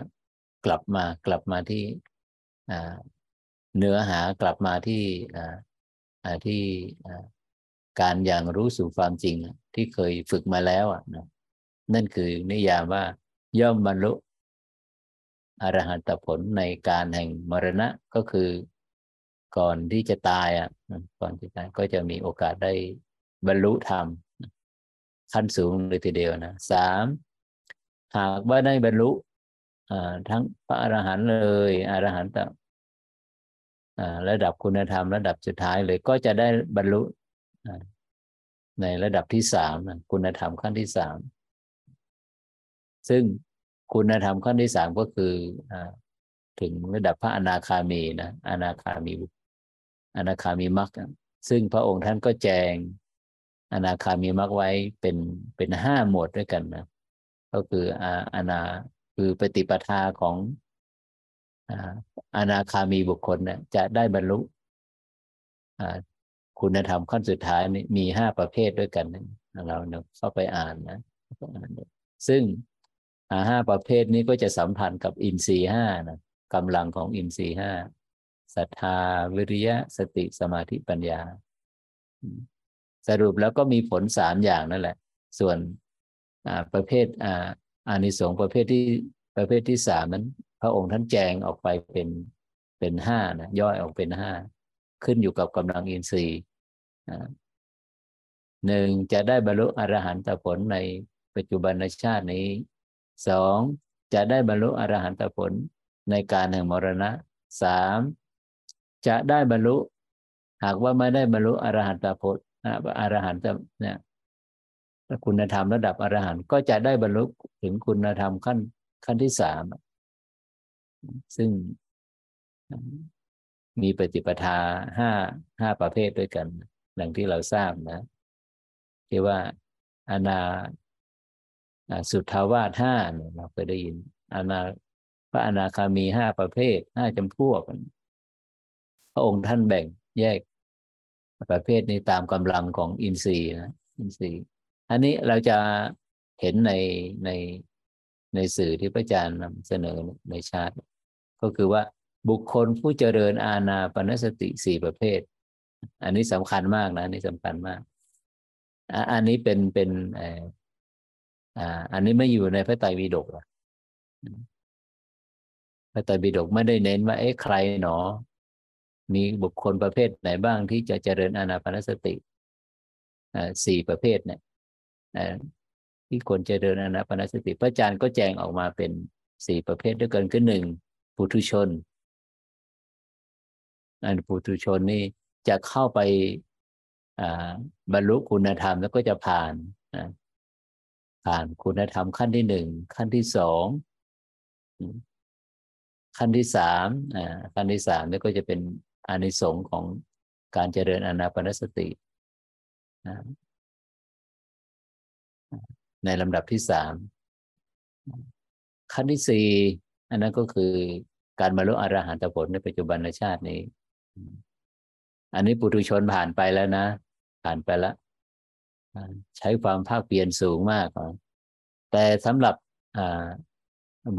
กลับมาที่เนื้อหากลับมาที่ที่การอย่างรู้สู่ความจริงที่เคยฝึกมาแล้วนะนั่นคือนิยามว่าย่อมบรรลุอรหัตผลในการแห่งมรณะก็คือก่อนที่จะตายก่อนที่ตายก็จะมีโอกาสได้บรรลุธรรมขั้นสูงเลยทีเดียวนะ3หากว่าได้บรรลุทั้งพระอรหันต์เลยอรหันตระดับคุณธรรมระดับสุดท้ายเลยก็จะได้บรรลุในระดับที่3คุณธรรมขั้นที่3ซึ่งคุณธรรมขั้นที่3ก็คือถึงระดับพระอนาคามีนะอนาคามีมรรคซึ่งพระองค์ท่านก็แจงอนาคามีมรรคไว้เป็น5หมวดด้วยกันนะก็คือคือปฏิปทาของอนาคามีบุคคลนะจะได้บรรลุคุณธรรมขั้นสุดท้ายนี่มี5ประเภทด้วยกันนะเราเข้าไปอ่านนะซึ่ง5ประเภทนี้ก็จะสัมพันธ์กับอินทรีย์5นะกำลังของอินทรีย์5ศรัทธาวิริยะสติสมาธิปัญญาสรุปแล้วก็มีผล3อย่างนั่นแหละส่วนประเภทอานิสงส์ประเภทที่3นั้นพระองค์ท่านแจงออกไปเป็น5นะย่อยออกเป็น5ขึ้นอยู่กับกำลังอินทรีย์1จะได้บรรลุอรหันตผลในปัจจุบันชาตินี้2จะได้บรรลุอรหันตผลในการแห่งมรณะ3จะได้บรรลุหากว่าไม่ได้บรรลุอรหันตผลอรหันต์เนี่ยคุณธรรมระดับอรหันต์ก็จะได้บรรลุถึงคุณธรรมขั้นที่3ซึ่งมีปฏิปทา5ประเภทด้วยกันดังที่เราทราบนะที่ว่าอนาสุทธาวาส5เนี่ยเราเคยได้ยินพระอนาคามี5ประเภท5จำพวกพระองค์ท่านแบ่งแยกประเภทนี้ตามกำลังของอินทรีย์นะอินทรีย์อันนี้เราจะเห็นในสื่อที่พระอาจารย์นำเสนอในชาร์ตก็คือว่าบุคคลผู้เจริญอานาปานสติ4ประเภทอันนี้สำคัญมากนะอันนี้สำคัญมากอันนี้เป็นอันนี้ไม่อยู่ในพระไตรปิฎกนะพระไตรปิฎกไม่ได้เน้นว่าใครหนอมีบุคคลประเภทไหนบ้างที่จะเจริญอานาปานสติ4ประเภทเนี่ยที่คนเจริญอานาปานสติพระอาจารย์ก็แจงออกมาเป็น4ประเภทด้วยกันคือ1ปุถุชนปุถุชนนี่จะเข้าไปบรรลุคุณธรรมแล้วก็จะผ่านคุณธรรมขั้นที่1ขั้นที่2ขั้นที่3ขั้นที่3นี่ก็จะเป็นอานิสงส์ของการเจริญอานาปานสติในลำดับที่3ขั้นที่4อันนั้นก็คือการบรรลุอรหันตผลในปัจจุบันชาตินี้อันนี้ปุถุชนผ่านไปแล้วนะผ่านไปแล้วใช้ความภาคเพียรสูงมากแต่สำหรับ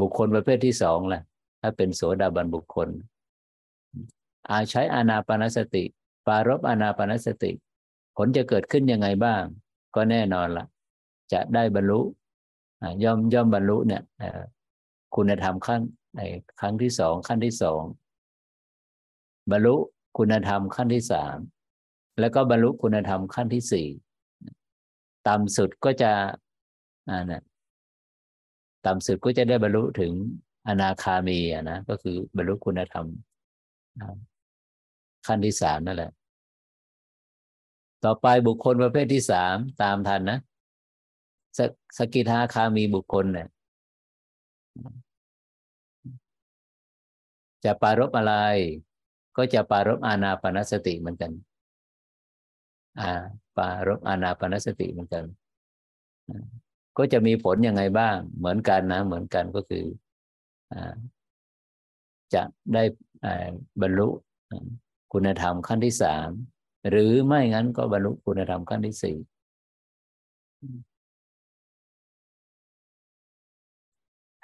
บุคคลประเภทที่2ล่ะถ้าเป็นโสดาบันบุคคลใช้อานาปานสติปารภอานาปานสติผลจะเกิดขึ้นยังไงบ้างก็แน่นอนล่ะจะได้บรรลุย่อมบรรลุเนี่ยคุณธรรมครั้งที่2ขั้นที่2บรรลุคุณธรรมขั้นที่3แล้วก็บรรลุคุณธรรมขั้นที่4ต่ำสุดก็จะต่ำสุดก็จะได้บรรลุถึงอนาคามีนะก็คือบรรลุคุณธรรมขั้นที่3นั่นแหละ ต่อไปบุคคลประเภทที่สามตามทันนะสกิทาคามีบุคคลเนี่ยจะปารภอะไรก็จะปารภอานาปานสติเหมือนกันปารภอานาปานสติเหมือนกันก็จะมีผลยังไงบ้างเหมือนกันนะเหมือนกันก็คือจะได้บรรลุคุณธรรมขั้นที่สามหรือไม่งั้นก็บรรลุคุณธรรมขั้นที่สี่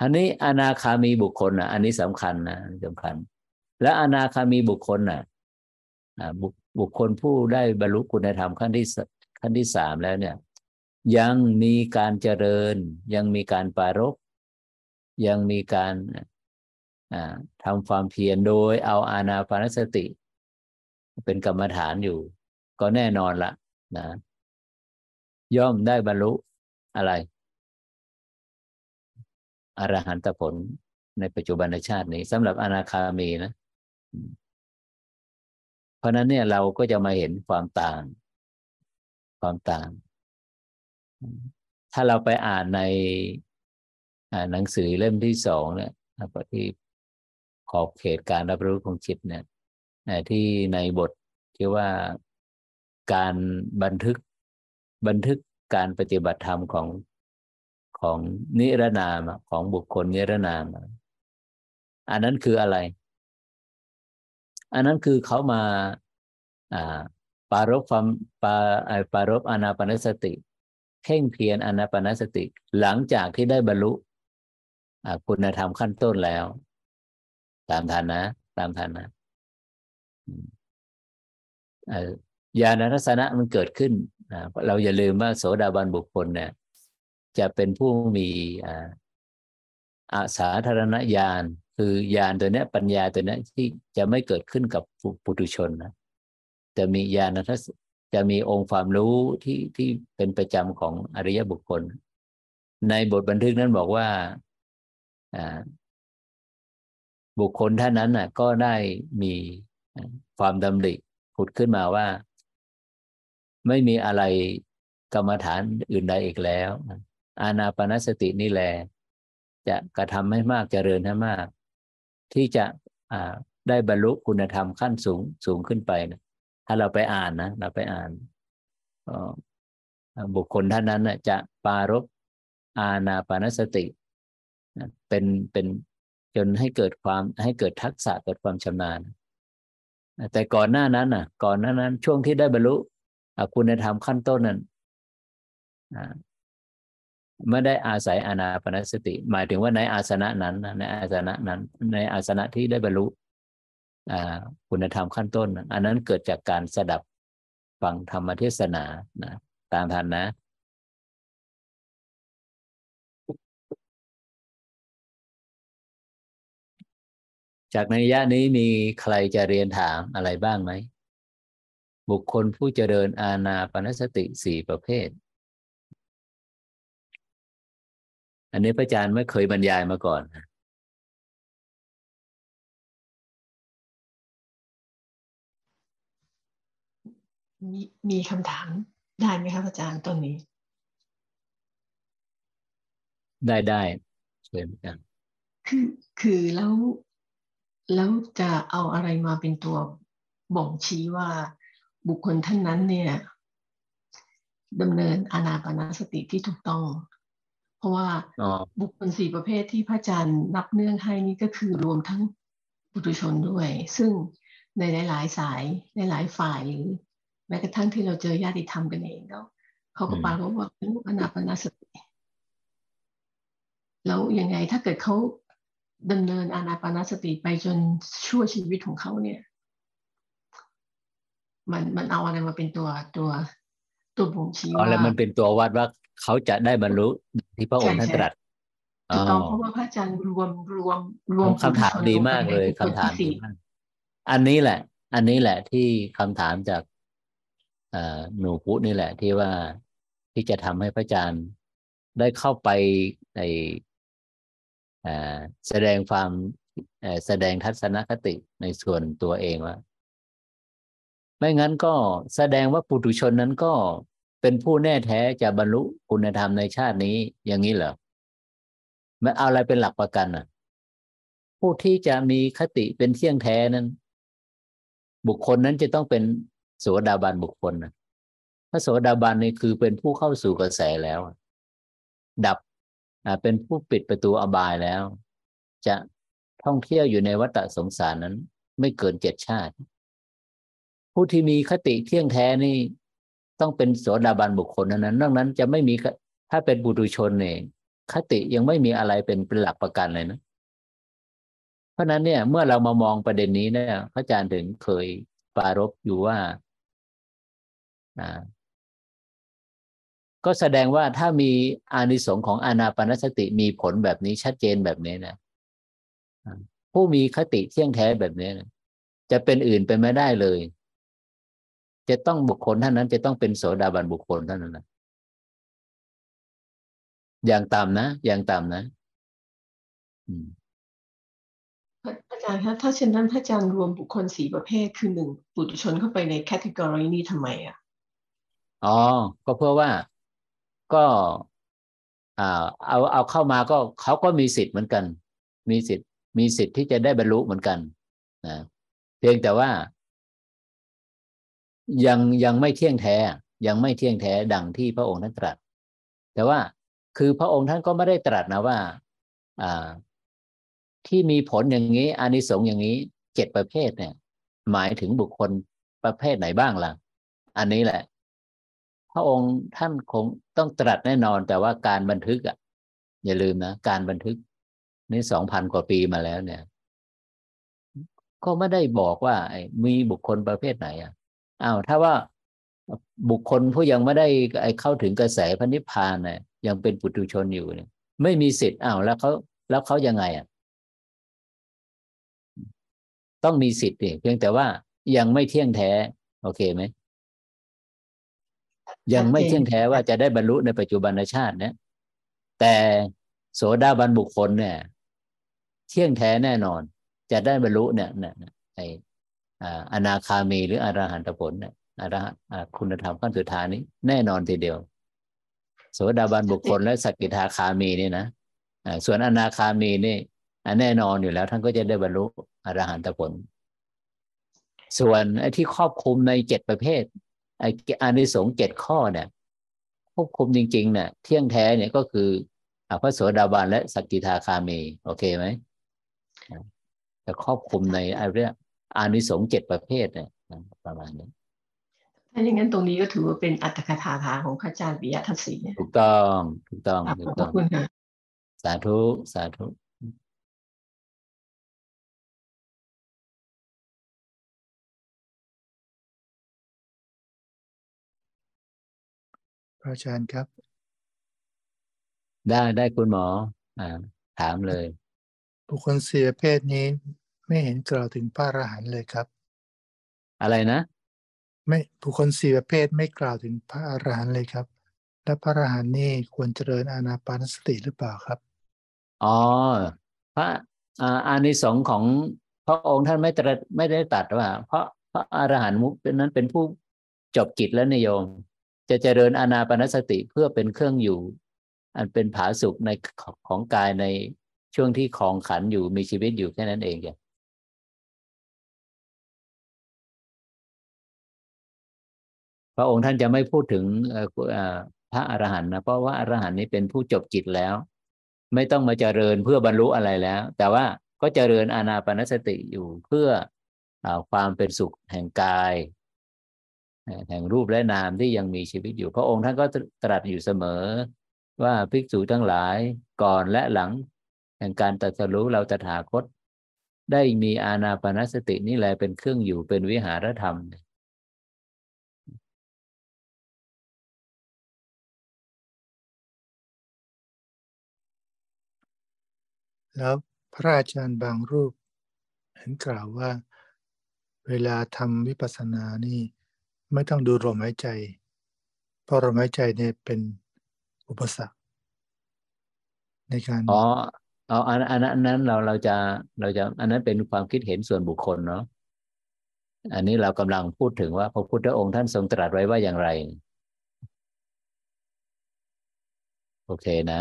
อันนี้อนาคามีบุคคลนะอันนี้สำคัญนะสำคัญและอนาคามีบุคคลนะบุคคลผู้ได้บรรลุคุณธรรมขั้นที่สามแล้วเนี่ยยังมีการเจริญยังมีการปารภยังมีการทำความเพียรโดยเอาอานาปานสติเป็นกรรมฐานอยู่ก็แน่นอนละนะย่อมได้บรรลุอะไรอรหันตผลในปัจจุบันชาตินี้สำหรับอนาคามีนะเพราะนั้นเนี่ยเราก็จะมาเห็นความต่างถ้าเราไปอ่านในหนังสือเล่มที่สองเนี่ยที่ขอบเขตการรับรู้ของจิตเนี่ยที่ในบทที่ว่าการบันทึกการปฏิบัติธรรมของนิรนามของบุคคลนิรนามอันนั้นคืออะไรอันนั้นคือเขามาปารภอานาปานสติเพ่งเพียรอานาปานสติหลังจากที่ได้บรรลุคุณธรรมขั้นต้นแล้วตามทันนะญาณทัศนะมันเกิดขึ้นเราอย่าลืมว่าโสดาบันบุคคลเนี่ยจะเป็นผู้มีอาสาธารณญาณคือญาณตัวนี้ปัญญาตัวนี้ที่จะไม่เกิดขึ้นกับปุถุชนนะจะมีญาณทัศนะจะมีองค์ความรู้ที่เป็นประจำของอริยบุคคลในบทบันทึกนั้นบอกว่าบุคคลท่านนั้นน่ะก็ได้มีความดำริผุดขึ้นมาว่าไม่มีอะไรกรรมฐานอื่นใดอีกแล้วอานาปานสตินี่แหละจะกระทำให้มากเจริญให้มากที่จะได้บรรลุคุณธรรมขั้นสูงขึ้นไปนะถ้าเราไปอ่านนะเราไปอ่านบุคคลท่านนั้นน่ะจะปารภอานาปานสติเป็นจนให้เกิดทักษะเกิดความชำนาญแต่ก่อนหน้านั้นช่วงที่ได้บรรลุคุณธรรมขั้นต้นนั้นไม่ได้อาศัยอานาปานสติหมายถึงว่าในอาสนะที่ได้บรรลุคุณธรรมขั้นต้นอันนั้นเกิดจากการสดับฟังธรรมเทศนานะตามทันนะจากนัยยะนี้มีใครจะเรียนถามอะไรบ้างไหมบุคคลผู้เจริญอานาปานสติสี่ประเภทอันนี้พระอาจารย์ไม่เคยบรรยายมาก่อนมีคำถามได้ไหมครับอาจารย์ตอนนี้ได้เชิญอาจารย์คือแล้วจะเอาอะไรมาเป็นตัวบ่งชี้ว่าบุคคลท่านนั้นเนี่ยดำเนินอานาปานสติที่ถูกต้องเพราะว่าบุคคลสี่ประเภทที่พระอาจารย์นับเนื่องให้นี่ก็คือรวมทั้งปุถุชนด้วยซึ่งในหลายสายในหลายฝ่ายแม้กระทั่งที่เราเจอญาติธรรมกันเองแล้วเขาก็ปารภว่าเป็นอานาปานสติแล้วยังไงถ้าเกิดเขาดำเนินอานาปานสติไปจนชั่วชีวิตของเขาเนี่ยมันเอาอะไรมาเป็นตัวบ่งชี้ว่าอะไรมันเป็นตัววัดว่าเขาจะได้บรรลุที่พระองค์ท่านตรัสถูกต้องเพราะว่าพระอาจารย์รวมคำถามดีมากเลยคำถามอันนี้แหละที่คำถามจากหนูพุนี่แหละที่ว่าที่จะทำให้พระอาจารย์ได้เข้าไปในแสดงทัศนคติในส่วนตัวเองว่า ไม่งั้นก็แสดงว่าปุถุชนนั้นก็เป็นผู้แน่แท้จะบรรลุคุณธรรมในชาตินี้อย่างนี้เหรอมันเอาอะไรเป็นหลักประกันอ่ะผู้ที่จะมีคติเป็นเที่ยงแท้นั้นบุคคลนั้นจะต้องเป็นโสดาบันบุคคลนะพระโสดาบันนี่คือเป็นผู้เข้าสู่กระแสแล้วดับเป็นผู้ปิดประตูอบายแล้วจะท่องเที่ยวอยู่ในวัฏสงสารนั้นไม่เกิน7ชาติผู้ที่มีคติเที่ยงแท้นี่ต้องเป็นโสดาบันบุคคลนั้นนอกนั้นจะไม่มีถ้าเป็นปุถุชนเนี่ยคติยังไม่มีอะไรเป็นหลักประกันเลยนะเพราะนั้นเนี่ยเมื่อเรามามองประเด็นนี้เนี่ยพระอาจารย์ถึงเคยปรารภอยู่ว่าก็แสดงว่าถ้ามีอานิสงส์ของอานาปานสติมีผลแบบนี้ชัดเจนแบบนี้นะผู้มีคติเที่ยงแท้แบบนี้นะจะเป็นอื่นไปไม่ได้เลยจะต้องบุคคลท่านนั้นจะต้องเป็นโสดาบันบุคคลเท่านั้นนะอย่างต่ำนะอย่างต่ำนะอาจารย์คะถ้าเช่นนั้นถ้าอาจารย์รวมบุคคล4ประเภทคือ1ปุถุชนเข้าไปในแคตตากรีนี้ทำไมอ่ะอ๋อก็เพื่อว่าก็เอาเข้ามาก็เขาก็มีสิทธิ์เหมือนกันมีสิทธิ์ที่จะได้บรรลุเหมือนกันนะเพียงแต่ว่ายังไม่เที่ยงแท้ยังไม่เที่ยงแท้ดังที่พระองค์ท่านตรัสแต่ว่าคือพระองค์ท่านก็ไม่ได้ตรัสนะว่าที่มีผลอย่างนี้อานิสงส์อย่างนี้7ประเภทเนี่ยหมายถึงบุคคลประเภทไหนบ้างล่ะอันนี้แหละพระองค์ท่านคงต้องตรัสแน่นอนแต่ว่าการบันทึกอย่าลืมนะการบันทึกนี่ 2,000 กว่าปีมาแล้วเนี่ยก็ไม่ได้บอกว่ามีบุคคลประเภทไหนถ้าว่าบุคคลผู้ยังไม่ได้เข้าถึงกระแสพระนิพพานเนี่ยยังเป็นปุถุชนอยู่เนี่ยไม่มีสิทธิ์แล้วเขายังไงต้องมีสิทธิ์เพียงแต่ว่ายังไม่เที่ยงแท้โอเคไหมยังไม่เที่ยงแท้ว่าจะได้บรรลุในปัจจุบันชาตินะแต่โสดาบันบุคคลเนี่ยเที่ยงแท้แน่นอนจะได้บรรลุเนี่ยอนาคามีหรืออรหันตผลเนี่ยอรหันต์คุณธรรมขั้นสุดท้ายนี้แน่นอนทีเดียวโสดาบันบุคคลและสกิทาคามีนี่นะส่วนอนาคามีนี่แน่นอนอยู่แล้วท่านก็จะได้บรรลุอรหันตผลส่วนไอ้ที่ครอบคลุมใน7ประเภทไอ้อานิสงส์7ข้อเนี่ยควบคุมจริงๆเนี่ยเที่ยงแท้เนี่ยก็คือพระโสดาบันและสกิทาคามีโอเคไหมจะครอบคลุมในเรื่องอานิสงส์7ประเภทเนี่ยประมาณนี้ถ้าอย่างนั้นตรงนี้ก็ถือว่าเป็นอัตถกถาธาของพระอาจารย์ปิยทัสสีถูกต้องถูกต้องถูกต้องสาธุสาธุพระอาจารย์ครับได้คุณหมอถามเลยบุคคล4ประเภทนี้ไม่เห็นกล่าวถึงพระอรหันต์เลยครับอะไรนะไม่บุคคล4ประเภทไม่กล่าวถึงพระอรหันต์เลยครับและพระอรหันต์นี่ควรเจริญอานาปานสติหรือเปล่าครับอ๋อพระอานิสงส์ของพระองค์ท่านไม่ได้ตัดว่าเพราะพระอรหันต์นั้นเป็นผู้จบกิจแล้วนิยมจะเจริญอานาปานสติเพื่อเป็นเครื่องอยู่อันเป็นผาสุกในของกายในช่วงที่ครองขันอยู่มีชีวิตอยู่แค่นั้นเองจ้ะพระองค์ท่านจะไม่พูดถึงพระอรหันต์นะเพราะว่าอรหันต์นี้เป็นผู้จบกิจแล้วไม่ต้องมาเจริญเพื่อบรรลุอะไรแล้วแต่ว่าก็เจริญอานาปานสติอยู่เพื่อความเป็นสุขแห่งกายแห่งรูปและนามที่ยังมีชีวิตอยู่พระองค์ท่านก็ตรัสอยู่เสมอว่าภิกษุทั้งหลายก่อนและหลังแห่งการตรัสรู้เราตถาคตได้มีอานาปานสตินี่แลเป็นเครื่องอยู่เป็นวิหารธรรมแล้วพระอาจารย์บางรูปเห็นกล่าวว่าเวลาทำวิปัสสนานี่ไม่ต้องดูลมหายใจเพราะลมหายใจเนี่ยเป็นอุปสรรคในการอันนั้นเราจะอันนั้นเป็นความคิดเห็นส่วนบุคคลเนาะ อันนี้เรากำลังพูดถึงว่าพระพุทธองค์ท่านทรงตรัสไว้ว่าอย่างไรโอเคนะ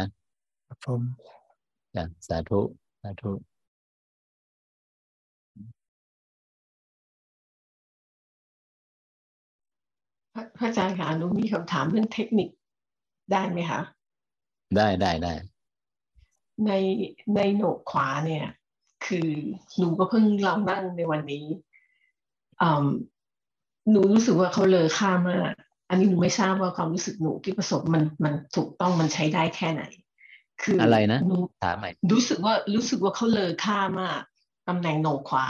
ครับผมสาธุสาธุพระอาจารย์ค่ะหนูมีคำถามเรื่องเทคนิคได้ไหมคะได้ในโหนกขวาเนี่ยคือหนูก็เพิ่งลองนั่งในวันนี้หนูรู้สึกว่าเขาเลอค่ามากอันนี้หนูไม่ทราบว่าความรู้สึกหนูที่ประสบมันถูกต้องมันใช้ได้แค่ไหนคืออะไรนะหนูถามใหม่รู้สึกว่าเขาเลอค่ามากตำแหน่งโหนกขวา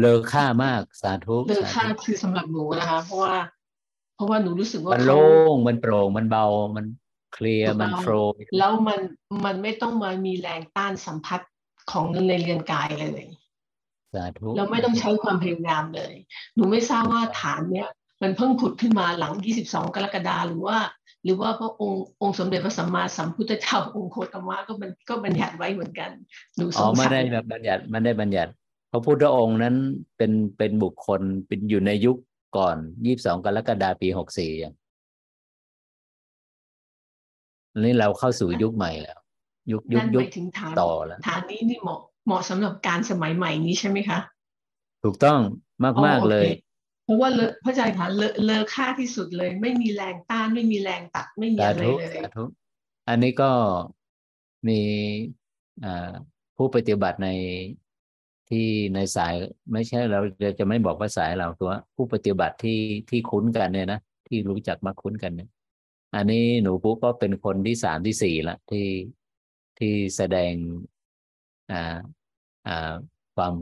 เลอค่ามากสาธุเลอค่าคือสำหรับหนูนะคะเพราะว่าหนูรู้สึกว่ามันโล่งมันโปร่งมันเบามันเคลียร์มันโฟล์แล้วมันไม่ต้องมามีแรงต้านสัมผัสของในเรือนกายเลยเราไม่ต้องใช้ความพยายามเลยหนูไม่ทราบว่าฐานเนี้ยมันเพิ่งผุดขึ้นมาหลัง22กรกฎาคมหรือว่าพระองค์สมเด็จพระสัมมาสัมพุทธเจ้าองค์โคตมะก็บัญญัติไว้เหมือนกันหนูสงสัยอ๋อไม่ได้บัญญัติพระพุทธองค์นั้นเป็นบุคคลเป็นอยู่ในยุคก่อน22กรกฎาคมปี64อย่างนี้เราเข้าสู่ยุคใหม่แล้วยุคต่อแล้วฐานนี้นี่เหมาะสำหรับการสมัยใหม่นี้ใช่ไหมคะถูกต้องมากๆเลยเพราะว่าพระอาจารย์คะเลอค่าที่สุดเลยไม่มีแรงต้านไม่มีแรงตัดไม่มีอะไรเลยอันนี้ก็มีผู้ปฏิบัติในที่ในสายไม่ใช่เราจะไม่บอกว่าสายเราตัวผู้ปฏิบัติที่คุ้นกันเนี่ยนะที่รู้จักมาคุ้นกันเนี่ยอันนี้หนูปุ๊ก็เป็นคนที่3 ที่ 4ละที่แสดงความ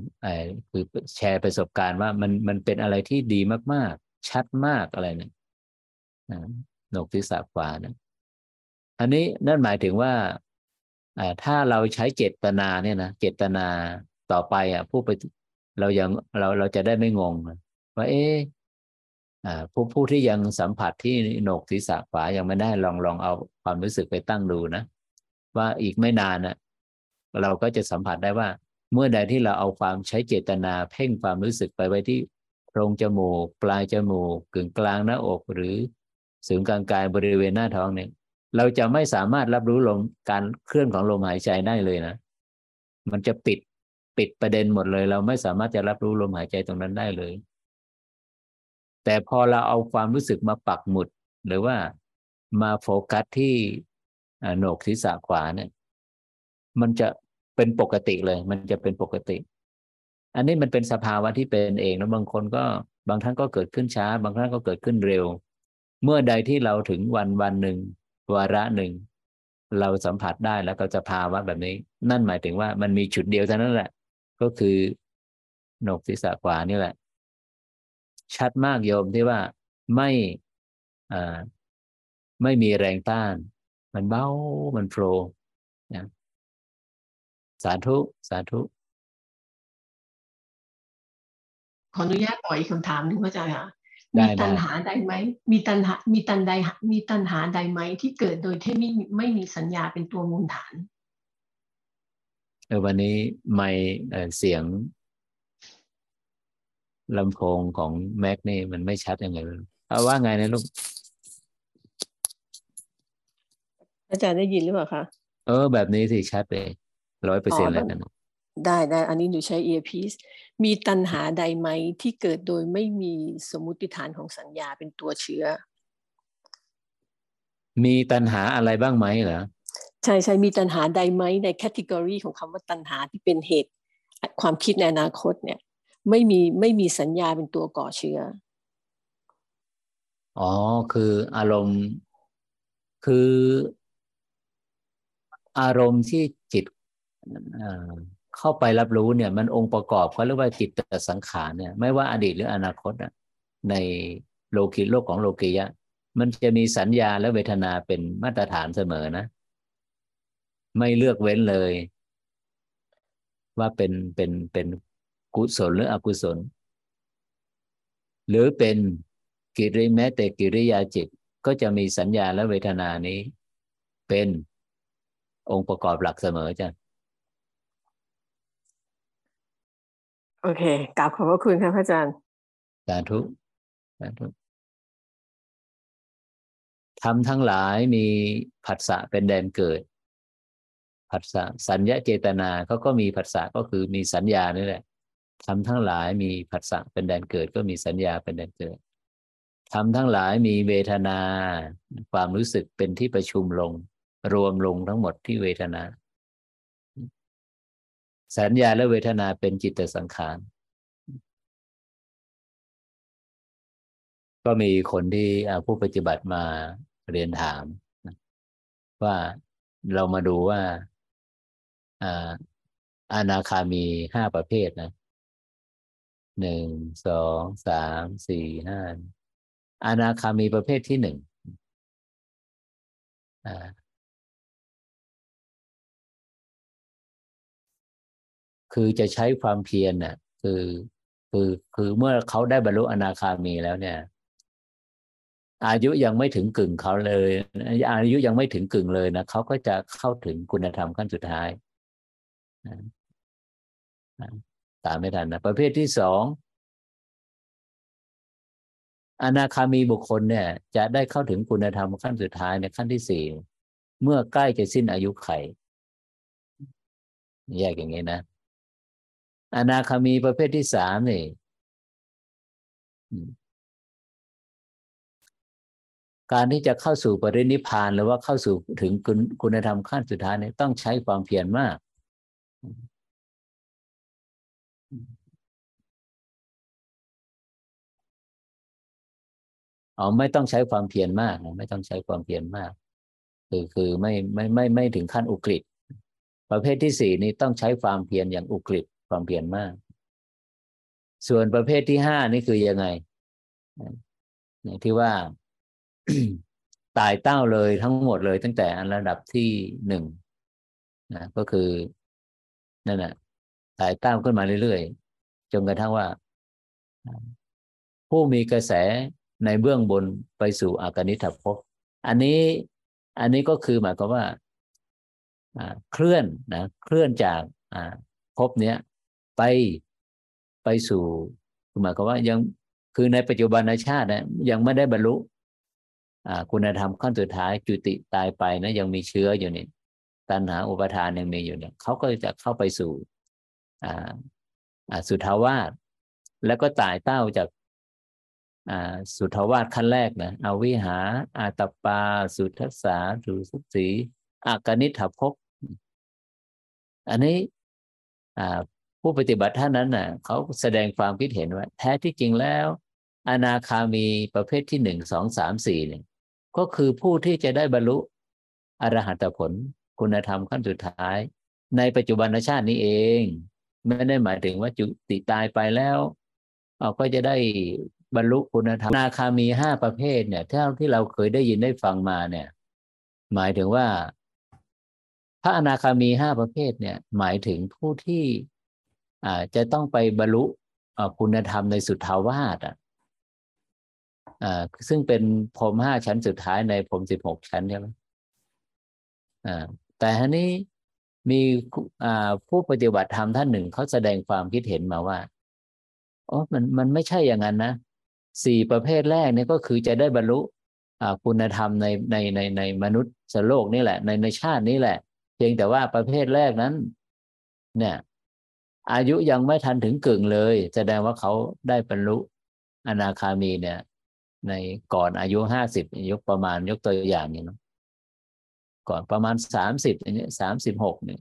คือแชร์ประสบการณ์ว่ามันเป็นอะไรที่ดีมากๆชัดมากอะไรเนี่ยโหนกศีรษะขวานะอันนี้นั่นหมายถึงว่าถ้าเราใช้เจตนาเนี่ยนะเจตนาต่อไปผู้ไปเรายังเราจะได้ไม่งงว่าผู้ที่ยังสัมผัสที่โหนกศีรษะขวายังไม่ได้ลองเอาความรู้สึกไปตั้งดูนะว่าอีกไม่นานนะเราก็จะสัมผัสได้ว่าเมื่อใดที่เราเอาความใช้เจตนาเพ่งความรู้สึกไปไว้ที่โพรงจมูกปลายจมูกกึ่งกลางหน้าอกหรือศูนย์กลางกายบริเวณหน้าท้องเนี่ยเราจะไม่สามารถรับรู้ลมการเคลื่อนของลมหายใจได้เลยนะมันจะปิดประเด็นหมดเลยเราไม่สามารถจะรับรู้ลมหายใจตรงนั้นได้เลยแต่พอเราเอาความรู้สึกมาปักหมุดหรือว่ามาโฟกัสที่โหนกศีรษะขวาเนี่ยมันจะเป็นปกติเลยมันจะเป็นปกติอันนี้มันเป็นสภาวะที่เป็นเองแล้วบางคนก็บางท่านก็เกิดขึ้นช้าบางท่านก็เกิดขึ้นเร็วเมื่อใดที่เราถึงวันหนึ่งวาระหนึ่งเราสัมผัสได้แล้วก็สภาวะแบบนี้นั่นหมายถึงว่ามันมีจุดเดียวเท่านั้นแหละก็คือโหนกศีรษะขวานี่แหละชัดมากโยมที่ว่าไม่มีแรงต้านมันเบามันโฟลว์นะสาธุสาธุขออนุญาตต่ออีกคำถามหนึ่งอาจารย์ค่ะมีตัณหาใดไหมมีตัณหาใดไหมที่เกิดโดยที่ไม่มีสัญญาเป็นตัวมูลฐานวันนี้ไม่เสียงลำโพงของแม็กนี่มันไม่ชัดยังไงเอาว่าไงนะลูกอาจารย์ได้ยินหรือเปล่าคะแบบนี้สิชัดเลย100%แล้วกันได้อันนี้หนูใช้ earpiece มีตัณหาใดไหมที่เกิดโดยไม่มีสมมุติฐานของสัญญาเป็นตัวเชื้อมีตัณหาอะไรบ้างไหมเหรอใช่มีตัณหาใดไหมในแคตทิกอรีของคำว่าตัณหาที่เป็นเหตุความคิดในอนาคตเนี่ยไม่มีสัญญาเป็นตัวก่อเชื้อคืออารมณ์คืออารมณ์ที่จิตเข้าไปรับรู้เนี่ยมันองค์ประกอบเขาเรียกว่าจิตตสังขารเนี่ยไม่ว่าอดีตหรืออนาคตในโลกิโลกของโลกิยะมันจะมีสัญญาและเวทนาเป็นมาตรฐานเสมอนะไม่เลือกเว้นเลยว่าเป็นกุศลหรืออกุศลหรือเป็นกิริยาแม้แต่กิริยาจิตก็จะมีสัญญาและเวทนานี้เป็นองค์ประกอบหลักเสมอจ้ะโอเคกราบขอบพระคุณครับอาจารย์ สาธุสาธุธรรมทั้งหลายมีผัสสะเป็นแดนเกิดผัสสะสัญญาเจตนาเขาก็มีผัสสะก็คือมีสัญญานี่แหละธรรมทั้งหลายมีผัสสะเป็นแดนเกิดก็มีสัญญาเป็นแดนเกิดธรรมทั้งหลายมีเวทนาความรู้สึกเป็นที่ประชุมลงรวมลงทั้งหมดที่เวทนาสัญญาและเวทนาเป็นจิตสังขารก็มีคนที่ผู้ปฏิบัติมาเรียนถามว่าเรามาดูว่าอนาคามีห้าประเภทนะหนึ่งสองสามสี่ห้าอนาคามีประเภทที่หนึ่งคือจะใช้ความเพียรน่ะคือเมื่อเขาได้บรรลุอนาคามีแล้วเนี่ยอายุยังไม่ถึงกึ่งเขาเลยอายุยังไม่ถึงกึ่งเลยนะเขาก็จะเข้าถึงคุณธรรมขั้นสุดท้ายตามไม่ทันนะประเภทที่สองอนาคามีบุคคลเนี่ยจะได้เข้าถึงคุณธรรมขั้นสุดท้ายในขั้นที่สี่เมื่อใกล้จะสิ้นอายุไขแยกอย่างนี้นะอนาคามีประเภทที่สามนี่การที่จะเข้าสู่ปรินิพพานหรือว่าเข้าสู่ถึงคุณธรรมขั้นสุดท้ายเนี่ยต้องใช้ความเพียรมากไม่ต้องใช้ความเพียรมากไม่ต้องใช้ความเพียรมากคือไม่ถึงขั้นอุกฤษประเภทที่สี่นี่ต้องใช้ความเพียรอย่างอุกฤษความเพียรมากส่วนประเภทที่ห้านี่คือยังไงที่ว่า ตายเต้าเลยทั้งหมดเลยตั้งแต่อันระดับที่หนึ่งนะก็คือนั่นน่ะตายเต้าขึ้นมาเรื่อยๆจนกระทั่งว่าผู้มีกระแสในเบื้องบนไปสู่อากนิฏฐภพอันนี้ก็คือหมายความว่าเคลื่อนนะเคลื่อนจากภพเนี้ยไปสู่หมายความว่ายังคือในปัจจุบันชาตินะยังไม่ได้บรรลุคุณธรรมขั้นสุดท้ายจุติตายไปนะยังมีเชื้ออยู่นี่ตัณหาอุปาทานยังมีอยู่เนี่ยเขาก็จะเข้าไปสู่สุทธาวาสแล้วก็ตายเต้าจากสุทธาวาสขั้นแรกนะอวิหาอาตัปปาสุทธัสสาสุสุสีอากนิฏฐภพอันนี้ผู้ปฏิบัติท่านนั้นน่ะเขาแสดงความคิดเห็นว่าแท้ที่จริงแล้วอนาคามีประเภทที่หนึ่งสองสามสี่เนี่ยก็คือผู้ที่จะได้บรรลุอรหัตผลคุณธรรมขั้นสุดท้ายในปัจจุบันชาตินี้เองไม่ได้หมายถึงว่าจุติตายไปแล้วก็จะได้บรรลุคุณธรรมอนาคามีห้าประเภทเนี่ยเท่าที่เราเคยได้ยินได้ฟังมาเนี่ยหมายถึงว่าพระอนาคามีห้าประเภทเนี่ยหมายถึงผู้ที่จะต้องไปบรรลุคุณธรรมในสุทธาวาสซึ่งเป็นพรหมห้าชั้นสุดท้ายในพรหม16ชั้นใช่ไหมแต่ทีนี้มีผู้ปฏิบัติธรรมท่านหนึ่งเขาแสดงความคิดเห็นมาว่ามันไม่ใช่อย่างนั้นนะสี่ประเภทแรกเนี่ยก็คือจะได้บรรลุคุณธรรมในมนุษย์โลกนี่แหละในชาตินี้แหละเพียงแต่ว่าประเภทแรกนั้นเนี่ยอายุยังไม่ทันถึงกึ่งเลยแสดงว่าเขาได้บรรลุอนาคามีเนี่ยในก่อนอายุ50ยกตัวอย่างนี้เนาะก่อนประมาณ30อย่างเงี้ย36เนี่ย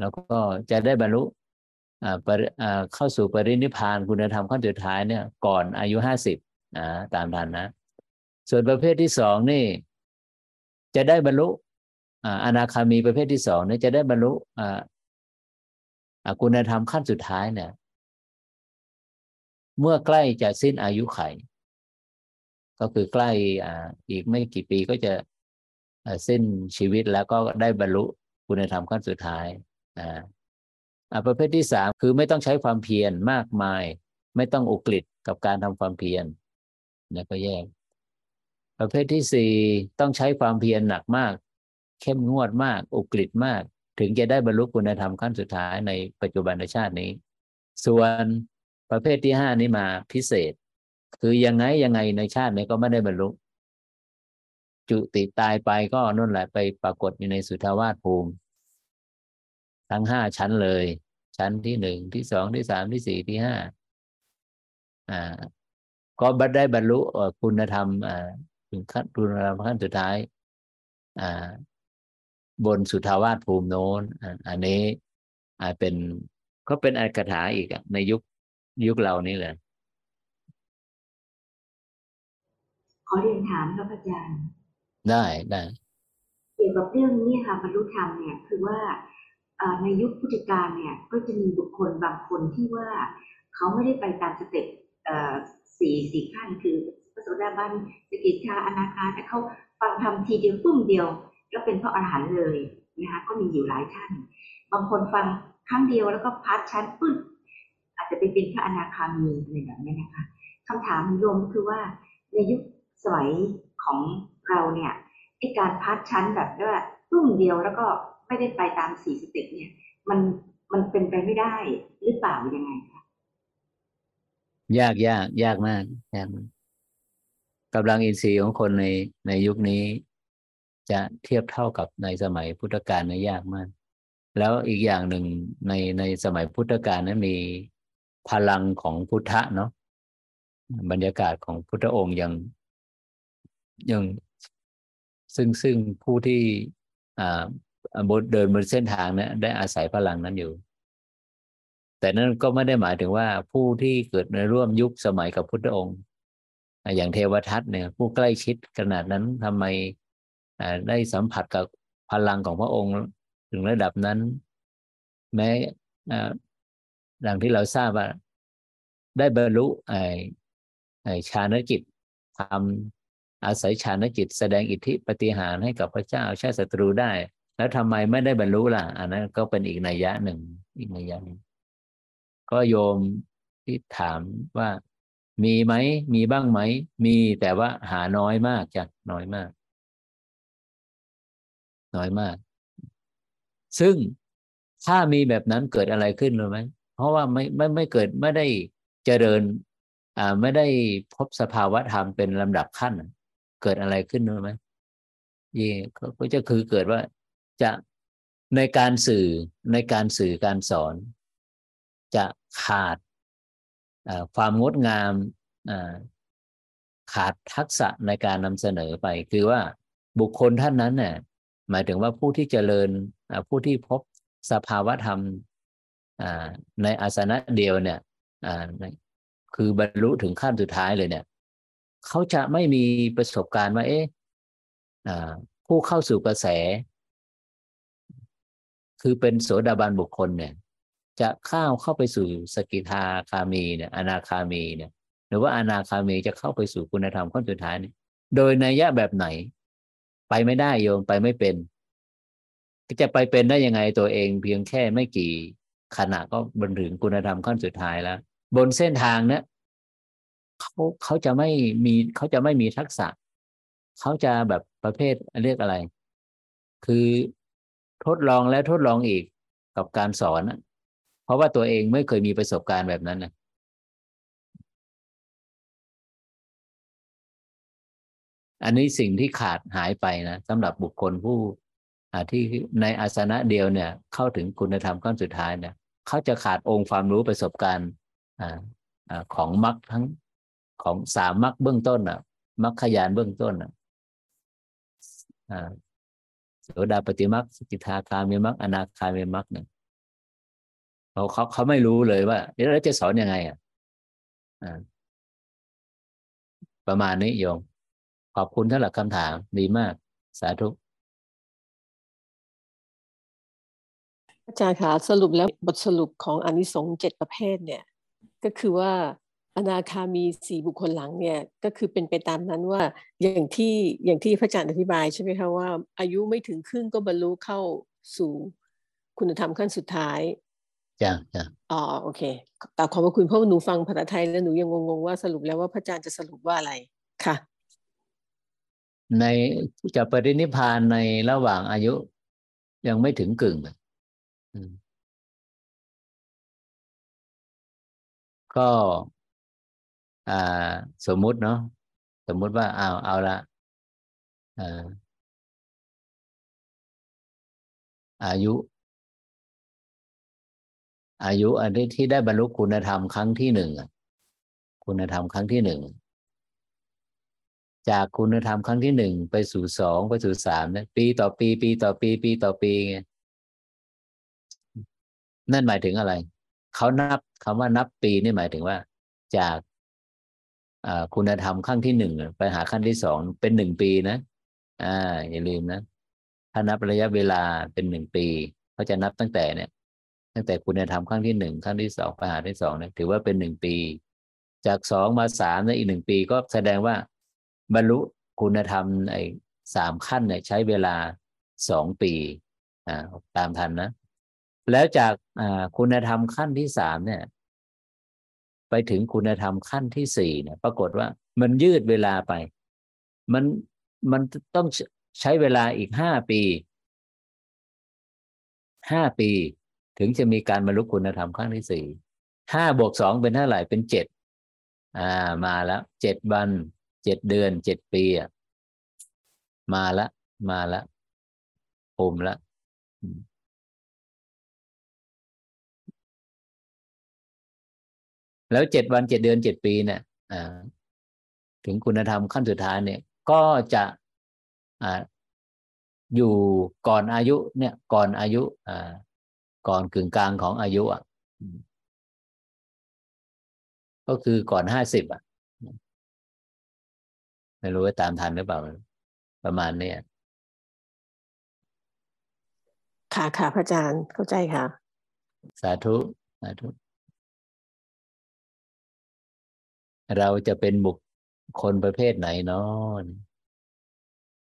แล้วก็จะได้บรรลุเข้าสู่ปรินิพพานคุณธรรมขั้นสุดท้ายเนี่ยก่อนอายุ50ตามทันนะส่วนประเภทที่สองนี่จะได้บรรลุอนาคามีประเภทที่สองเนี่ยจะได้บรรลุคุณธรรมขั้นสุดท้ายเนี่ยเมื่อใกล้จะสิ้นอายุไขก็คือใกล้อีกไม่กี่ปีก็จะสิ้นชีวิตแล้วก็ได้บรรลุคุณธรรมขั้นสุดท้ายประเภทที่สามคือไม่ต้องใช้ความเพียรมากมายไม่ต้องอุกฤษกับการทำความเพียรแล้วก็แยกประเภทที่สี่ต้องใช้ความเพียรหนักมากเข้มงวดมากอุกฤษมากถึงจะได้บรรลุคุณธรรมขั้นสุดท้ายในปัจจุบันชาตินี้ส่วน ประเภทที่ห้านี้มาพิเศษคือยังไงในชาตินี้ก็ไม่ได้บรรลุจุติตายไปก็นั่นแหละไปปรากฏอยู่ในสุทธาวาสภูมิทั้งห้าชั้นเลยชั้นที่หนึ่งที่สองที่สามที่สี่ที่ห้าก็ได้บรรลุคุณธรรมถึงขั้นคุณธรรมขั้นสุดท้ายบนสุทธาวาสภูมิโน้นอันนี้เป็นก็เป็นอัตถกถาอีกในยุคเรานี้เลยขอเรียนถามครับอาจารย์ได้เกี่ยวกับเรื่องนี้ค่ะบรรลุธรรมเนี่ยคือว่าในยุคพุทธกาลเนี่ยก็จะมีบุคคลบางคนที่ว่าเขาไม่ได้ไปตามสเต็ปสี่ขั้นคือพระโสดาบันสกิทาอนาคาแต่เขาฟังธรรมทีเดียวปุ้มเดียวแล้วเป็นพระอรหันต์เลยนะคะก็มีอยู่หลายท่านบางคนฟังครั้งเดียวแล้วก็พัดชั้นปึ๊บอาจจะเป็นพระอนาคามีอะไรแบบนี้นะคะคำถามรวมคือว่าในยุคสมัยของเราเนี่ยไอ้การพัดชั้นแบบว่าปุ้มเดียวแล้วก็ไม่ได้ไปตามสี่สเต็ปเนี่ยมันเป็นไปไม่ได้หรือเปล่ายังไงคะยากมากกำลังอินทรีย์ของคนในยุคนี้จะเทียบเท่ากับในสมัยพุทธกาลเนี่ยยากมากแล้วอีกอย่างหนึ่งในสมัยพุทธกาลนั้นมีพลังของพุทธะเนาะบรรยากาศของพุทธองค์ยังซึ่งผู้ที่เดินบนเส้นทางเนี่ยได้อาศัยพลังนั้นอยู่แต่นั้นก็ไม่ได้หมายถึงว่าผู้ที่เกิดในร่วมยุคสมัยกับพุทธองค์อย่างเทวทัตเนี่ยผู้ใกล้ชิดขนาดนั้นทำไมได้สัมผัสกับพลังของพระองค์ถึงระดับนั้นแม้ดังที่เราทราบว่าได้บรรลุฌานกิจทำอาศัยฌานกิจแสดงอิทธิปาฏิหาริย์ให้กับพระเจ้าชาติศัตรูได้แล้วทำไมไม่ได้บรรลุล่ะอันนั้นก็เป็นอีกนัยยะหนึ่งก็โยมที่ถามว่ามีไหมมีบ้างไหมมีแต่ว่าหาน้อยมากจ้ะน้อยมากซึ่งถ้ามีแบบนั้นเกิดอะไรขึ้นรู้ไหมเพราะว่าไม่เกิดไม่ได้เจริญไม่ได้พบสภาวะธรรมเป็นลำดับขั้นเกิดอะไรขึ้นรู้ไหมยี่ก็จะคือเกิดว่าจะในการสื่อการสอนจะขาดความงดงามขาดทักษะในการนำเสนอไปคือว่าบุคคลท่านนั้นน่ะหมายถึงว่าผู้ที่เจริญผู้ที่พบสภาวะธรรมในอาสนะเดียวเนี่ยคือบรรลุถึงขั้นสุดท้ายเลยเนี่ยเขาจะไม่มีประสบการณ์ว่าผู้เข้าสู่กระแสคือเป็นโสดาบันบุคคลเนี่ยจะเข้าไปสู่สกิทาคามีเนี่ยอนาคามีเนี่ยหรือว่าอนาคามีจะเข้าไปสู่คุณธรรมขั้นสุดท้ายเนี่ยโดยนัยยะแบบไหนไปไม่ได้โยมไปไม่เป็นจะไปเป็นได้ยังไงตัวเองเพียงแค่ไม่กี่ขณะก็บรรลุถึงคุณธรรมขั้นสุดท้ายแล้วบนเส้นทางเนี่ยเขาจะไม่มีทักษะเขาจะแบบประเภทเรียกอะไรคือทดลองและทดลองอีกกับการสอนเพราะว่าตัวเองไม่เคยมีประสบการณ์แบบนั้นนะอันนี้สิ่งที่ขาดหายไปนะสำหรับบุคคลผู้ที่ในอาสนะเดียวเนี่ยเข้าถึงคุณธรรมขั้นสุดท้ายเนี่ยเขาจะขาดองค์ความรู้ประสบการณ์ของมรรคทั้งของสามมรรคเบื้องต้นมรรคยานเบื้องต้นโสดาปัตติมรรคสกิทาคามีมรรคอนาคามีมรรคเนี่ยเขาไม่รู้เลยว่าแล้วจะสอนยังไงประมาณนี้โยมขอบคุณสำหรับคำถามดีมากสาธุอาจารย์คะสรุปแล้วบทสรุปของอานิสงส์7ประเภทเนี่ยก็คือว่าอนาคามี4บุคคลหลังเนี่ยก็คือเป็นไปตามนั้นว่าอย่างที่พระอาจารย์อธิบายใช่ไหมคะว่าอายุไม่ถึงครึ่งก็บรรลุเข้าสู่คุณธรรมขั้นสุดท้ายจ้ะโอเคแต่ขอบพระคุณเพราะหนูฟังภาษาไทยแล้วหนูยังงงว่าสรุปแล้วว่าพระอาจารย์จะสรุปว่าอะไรค่ะในจะปรินิพพานในระหว่างอายุยังไม่ถึงกึ่ง ก็สมมุติเนาะสมมุติว่าเอาละอายุอันที่ได้บรรลุคุณธรรมครั้งที่หนึ่งคุณธรรมครั้งที่หนึ่งจากคุณธรรมครั้งที่หนึ่งไปสู่สองไปสู่สามนะปีต่อปีปีต่อปีปีต่อปีไงนั่นหมายถึงอะไรเขานับคำว่านับปีนี่หมายถึงว่าจากคุณธรรมขั้นที่หนึ่งไปหาขั้นที่สองเป็นหนึ่งปีนะอย่าลืมนะถ้านับระยะเวลาเป็นหนึ่งปีเขาจะนับตั้งแต่เนี่ยตั้งแต่คุณธรรมขั้นที่หนึ่งขั้นที่สองไปหาที่สองเนี่ยถือว่าเป็นหนึ่งปีจากสองมาสามเนี่ยอีกหนึ่งปีก็แสดงว่าบรรลุคุณธรรมไอ้สามขั้นเนี่ยใช้เวลาสองปีตามทันนะแล้วจากคุณธรรมขั้นที่สามเนี่ยไปถึงคุณธรรมขั้นที่สี่เนี่ยปรากฏว่ามันยืดเวลาไปมันต้องใช้เวลาอีกห้าปีถึงจะมีการบรรลุคุณธรรมขั้นที่สี่5+2เป็นเท่าไหร่เป็น7มาแล้ว7 วัน7 เดือน7 ปีมาละอมละแล้ว7 วัน7 เดือน7 ปีเนี่ยถึงคุณธรรมขั้นสุดท้ายเนี่ยก็จะอยู่ก่อนอายุเนี่ยก่อนอายุก่อนกึ่งกลางของอายุก็คือก่อน50ไม่รู้ว่าตามทันหรือเปล่าประมาณนี้ค่ะพระอาจารย์เข้าใจค่ะสาธุเราจะเป็นบุคคลประเภทไหนเนาะ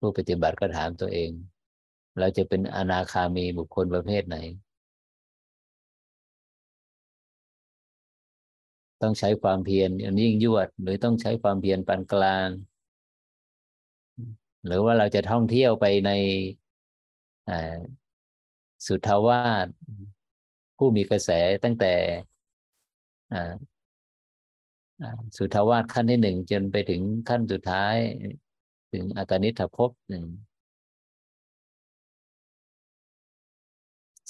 ผู้ปฏิบัติก็ถามตัวเองเราจะเป็นอนาคามีบุคคลประเภทไหนต้องใช้ความเพียรยิ่งยวดหรือต้องใช้ความเพียรปานกลางหรือว่าเราจะท่องเที่ยวไปในสุทธาวาสผู้มีกระแสตั้งแต่สุทธาวาสขั้นที่หนึ่งจนไปถึงขั้นสุดท้ายถึงอตนิฏฐภพหนึ่ง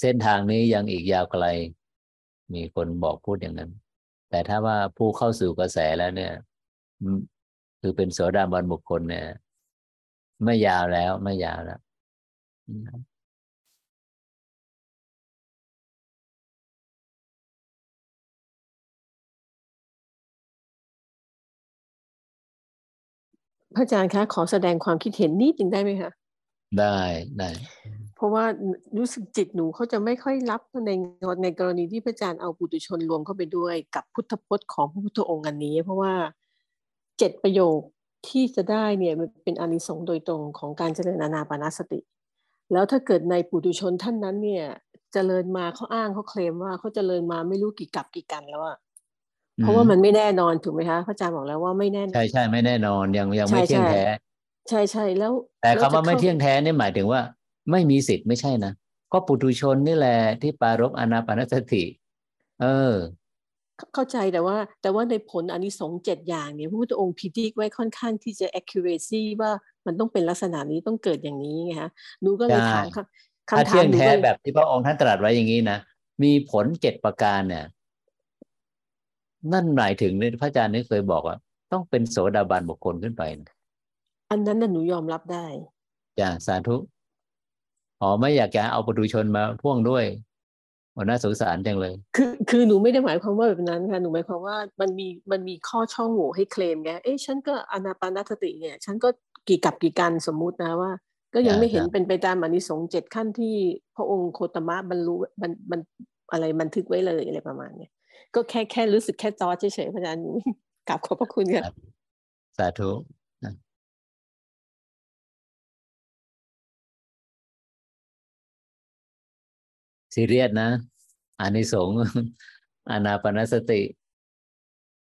เส้นทางนี้ยังอีกยาวไกลมีคนบอกพูดอย่างนั้นแต่ถ้าว่าผู้เข้าสู่กระแสแล้วเนี่ยคือเป็นโสดาบันบุคคลเนี่ยไม่ยาวแล้วพระอาจารย์คะขอแสดงความคิดเห็นนิดนึงได้ไหมคะได้เพราะว่ารู้สึกจิตหนูเขาจะไม่ค่อยรับในกรณีที่พระอาจารย์เอาปุถุชนรวมเข้าไปด้วยกับพุทธพจน์ของพระพุทธองค์อันนี้เพราะว่า7 ประโยคที่จะได้เนี่ยมันเป็นอานิสงส์โดยตรงของการเจริญอานาปานสติแล้วถ้าเกิดในปุถุชนท่านนั้นเนี่ยเจริญมาเขาอ้างเขาเคลมว่าเขาเจริญมาไม่รู้กี่กับกี่กันแล้วอะเพราะว่ามันไม่แน่นอนถูกไหมคะพระอาจารย์บอกแล้วว่าไม่แน่นอนใช่ไม่แน่นอนยังไม่เที่ยงแท้ใช่แล้วแต่คำว่าไม่เที่ยงแท้นี่หมายถึงว่าไม่มีสิทธิ์ไม่ใช่นะก็ปุถุชนนี่แหละที่ปรารภอานาปานสติเข้าใจแต่ว่าในผลอานิสงส์7 อย่างเนี่ยพระพุทธองค์พิจิตรไว้ค่อนข้างที่จะ accuracy ว่ามันต้องเป็นลักษณะนี้ต้องเกิดอย่างนี้ไงคะหนูก็เลยถามคำถามเที่ยงแท้แบบที่พระองค์ท่านตรัสไว้อย่างนี้นะมีผล7 ประการเนี่ยนั่นหมายถึงพระอาจารย์นี่เคยบอกว่าต้องเป็นโสดาบันบุคคลขึ้นไปนะอันนั้นน่ะหนูยอมรับได้จ้ะสาธุไม่อยากจะเอาปุถุชนมาพ่วงด้วยน่าสงสารจังเลยคือหนูไม่ได้หมายความว่าแบบนั้นค่ะหนูหมายความว่ามันมีข้อช่องโหว่ให้เคลมไงฉันก็อานาปานสติเนี่ยฉันก็กี่กับกี่กันสมมุตินะว่าก็ยังไม่เห็นเป็นไปตามอานิสงส์7 ขั้นที่พระองค์โคตมะบรรลุมันอะไรบันทึกไว้เลยอะไรประมาณเนี้ยก็แค่รู้สึกแค่จอเฉยๆพระอาจารย์กราบขอบพระคุณค่ะสาธุซีเรียสนะอานิสงส์อานาปานสติ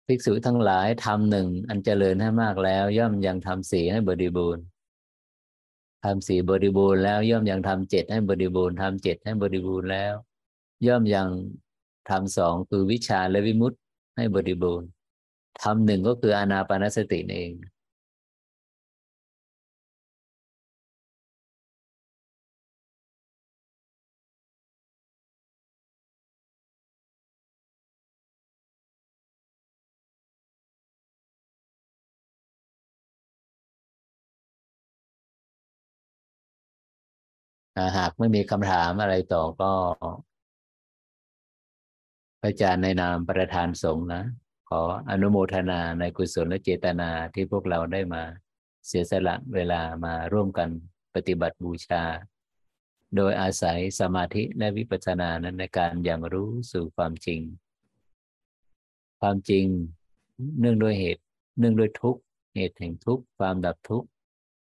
ภิกษุทั้งหลายทำหนึ่งอันเจริญให้มากแล้วย่อมยังทำ4ให้บริบูรณ์ทำ4บริบูรณ์แล้วย่อมยังทำ7ให้บริบูรณ์ทำ7ให้บริบูรณ์แล้วย่อมยังทำ2คือวิชชาและวิมุตติ ให้บริบูรณ์ทำหนึ่งก็คืออานาปานสติเองหากไม่มีคำถามอะไรต่อก็พระอาจารย์ในนามประธานสงฆ์นะขออนุโมทนาในกุศลและเจตนาที่พวกเราได้มาเสียสละเวลามาร่วมกันปฏิบัติบูชาโดยอาศัยสมาธิและวิปัสสนานั้นในการอย่างรู้สู่ความจริงความจริงเนื่องด้วยเหตุเนื่องด้วยทุกข์เหตุแห่งทุกข์ความดับทุกข์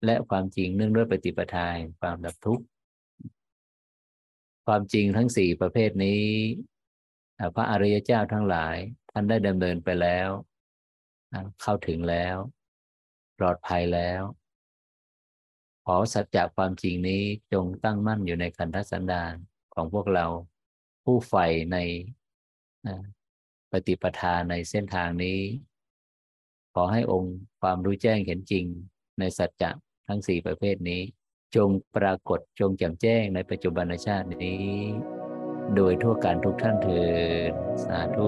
และความจริงเนื่องด้วยปฏิปทาแห่งความดับทุกข์ความจริงทั้ง4ประเภทนี้พระอริยเจ้าทั้งหลายท่านได้ดำเนินไปแล้วเข้าถึงแล้วปลอดภัยแล้วขอสัจจะความจริงนี้จงตั้งมั่นอยู่ในขันธสันดานของพวกเราผู้ใฝ่ในปฏิปทาในเส้นทางนี้ขอให้องค์ความรู้แจ้งเห็นจริงในสัจจะทั้ง4ประเภทนี้จงปรากฏจงแจ่มแจ้งในปัจจุบันชาตินี้โดยทั่วกันทุกท่านเถิดสาธุ